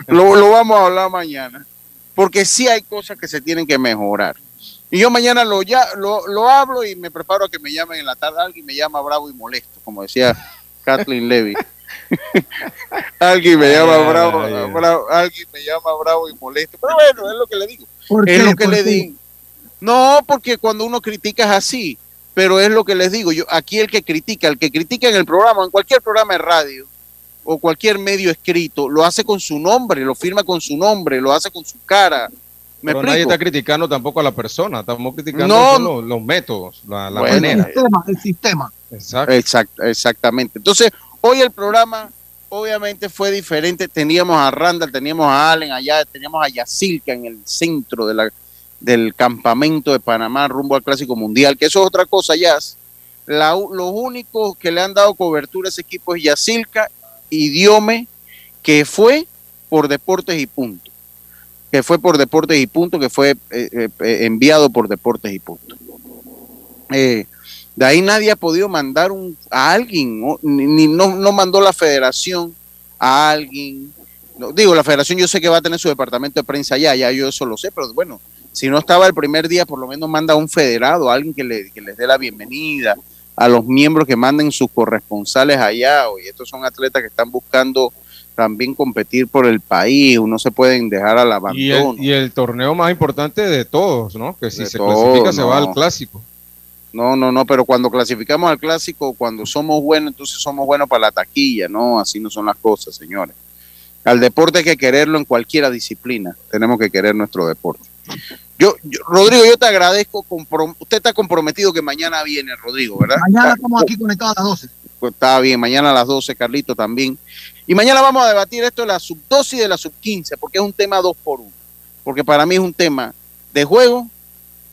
lo vamos a hablar mañana. Porque sí hay cosas que se tienen que mejorar. Y yo mañana lo hablo y me preparo a que me llamen en la tarde. Alguien me llama bravo y molesto, como decía Kathleen Levy. Alguien me llama bravo y molesto. Pero bueno, es lo que le digo. ¿Por qué? No, porque cuando uno critica es así. Pero es lo que les digo, yo aquí el que critica en el programa, en cualquier programa de radio o cualquier medio escrito, lo hace con su nombre, lo firma con su nombre, lo hace con su cara. Pero nadie está criticando tampoco a la persona, estamos criticando los métodos, la manera. El sistema. Exactamente. Entonces, hoy el programa obviamente fue diferente. Teníamos a Randall, teníamos a Allen allá, teníamos a Yacilca en el centro de del campamento de Panamá rumbo al Clásico Mundial, que eso es otra cosa, Jazz. Los únicos que le han dado cobertura a ese equipo es Yacilca y Diome, que fue por Deportes y Punto. Que fue enviado por Deportes y Punto. De ahí nadie ha podido mandar a alguien, no mandó la federación a alguien. No, digo, la federación yo sé que va a tener su departamento de prensa allá, ya yo eso lo sé, pero bueno, si no estaba el primer día, por lo menos manda a un federado, a alguien que les dé la bienvenida, a los miembros que manden sus corresponsales allá. Oye, estos son atletas que están buscando también competir por el país, no se pueden dejar al abandono. Y el torneo más importante de todos, ¿no? Que si se clasifica se va al clásico. No, pero cuando clasificamos al clásico, cuando somos buenos, entonces somos buenos para la taquilla, ¿no? Así no son las cosas, señores. Al deporte hay que quererlo en cualquiera disciplina, tenemos que querer nuestro deporte. Rodrigo, yo te agradezco, usted está comprometido que mañana viene, Rodrigo, ¿verdad? Mañana estamos aquí conectados a las 12. Pues está bien, mañana a las 12, Carlito también. Y mañana vamos a debatir esto de la sub-12 y de la sub-15, porque es un tema 2x1, porque para mí es un tema de juego,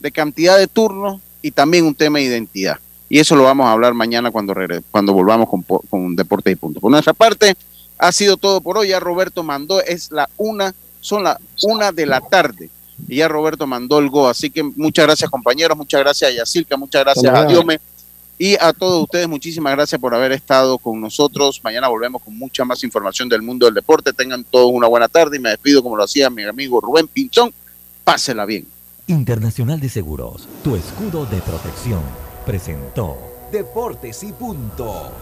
de cantidad de turnos, y también un tema de identidad. Y eso lo vamos a hablar mañana cuando volvamos con Deportes y Punto. Por nuestra parte, ha sido todo por hoy. Ya Roberto mandó, son las 1 de la tarde. Y ya Roberto mandó el go. Así que muchas gracias, compañeros. Muchas gracias a Yacilca. Muchas gracias a Diome. Y a todos ustedes, muchísimas gracias por haber estado con nosotros. Mañana volvemos con mucha más información del mundo del deporte. Tengan todos una buena tarde. Y me despido como lo hacía mi amigo Rubén Pinzón. Pásela bien. Internacional de Seguros, tu escudo de protección, presentó Deportes y Punto.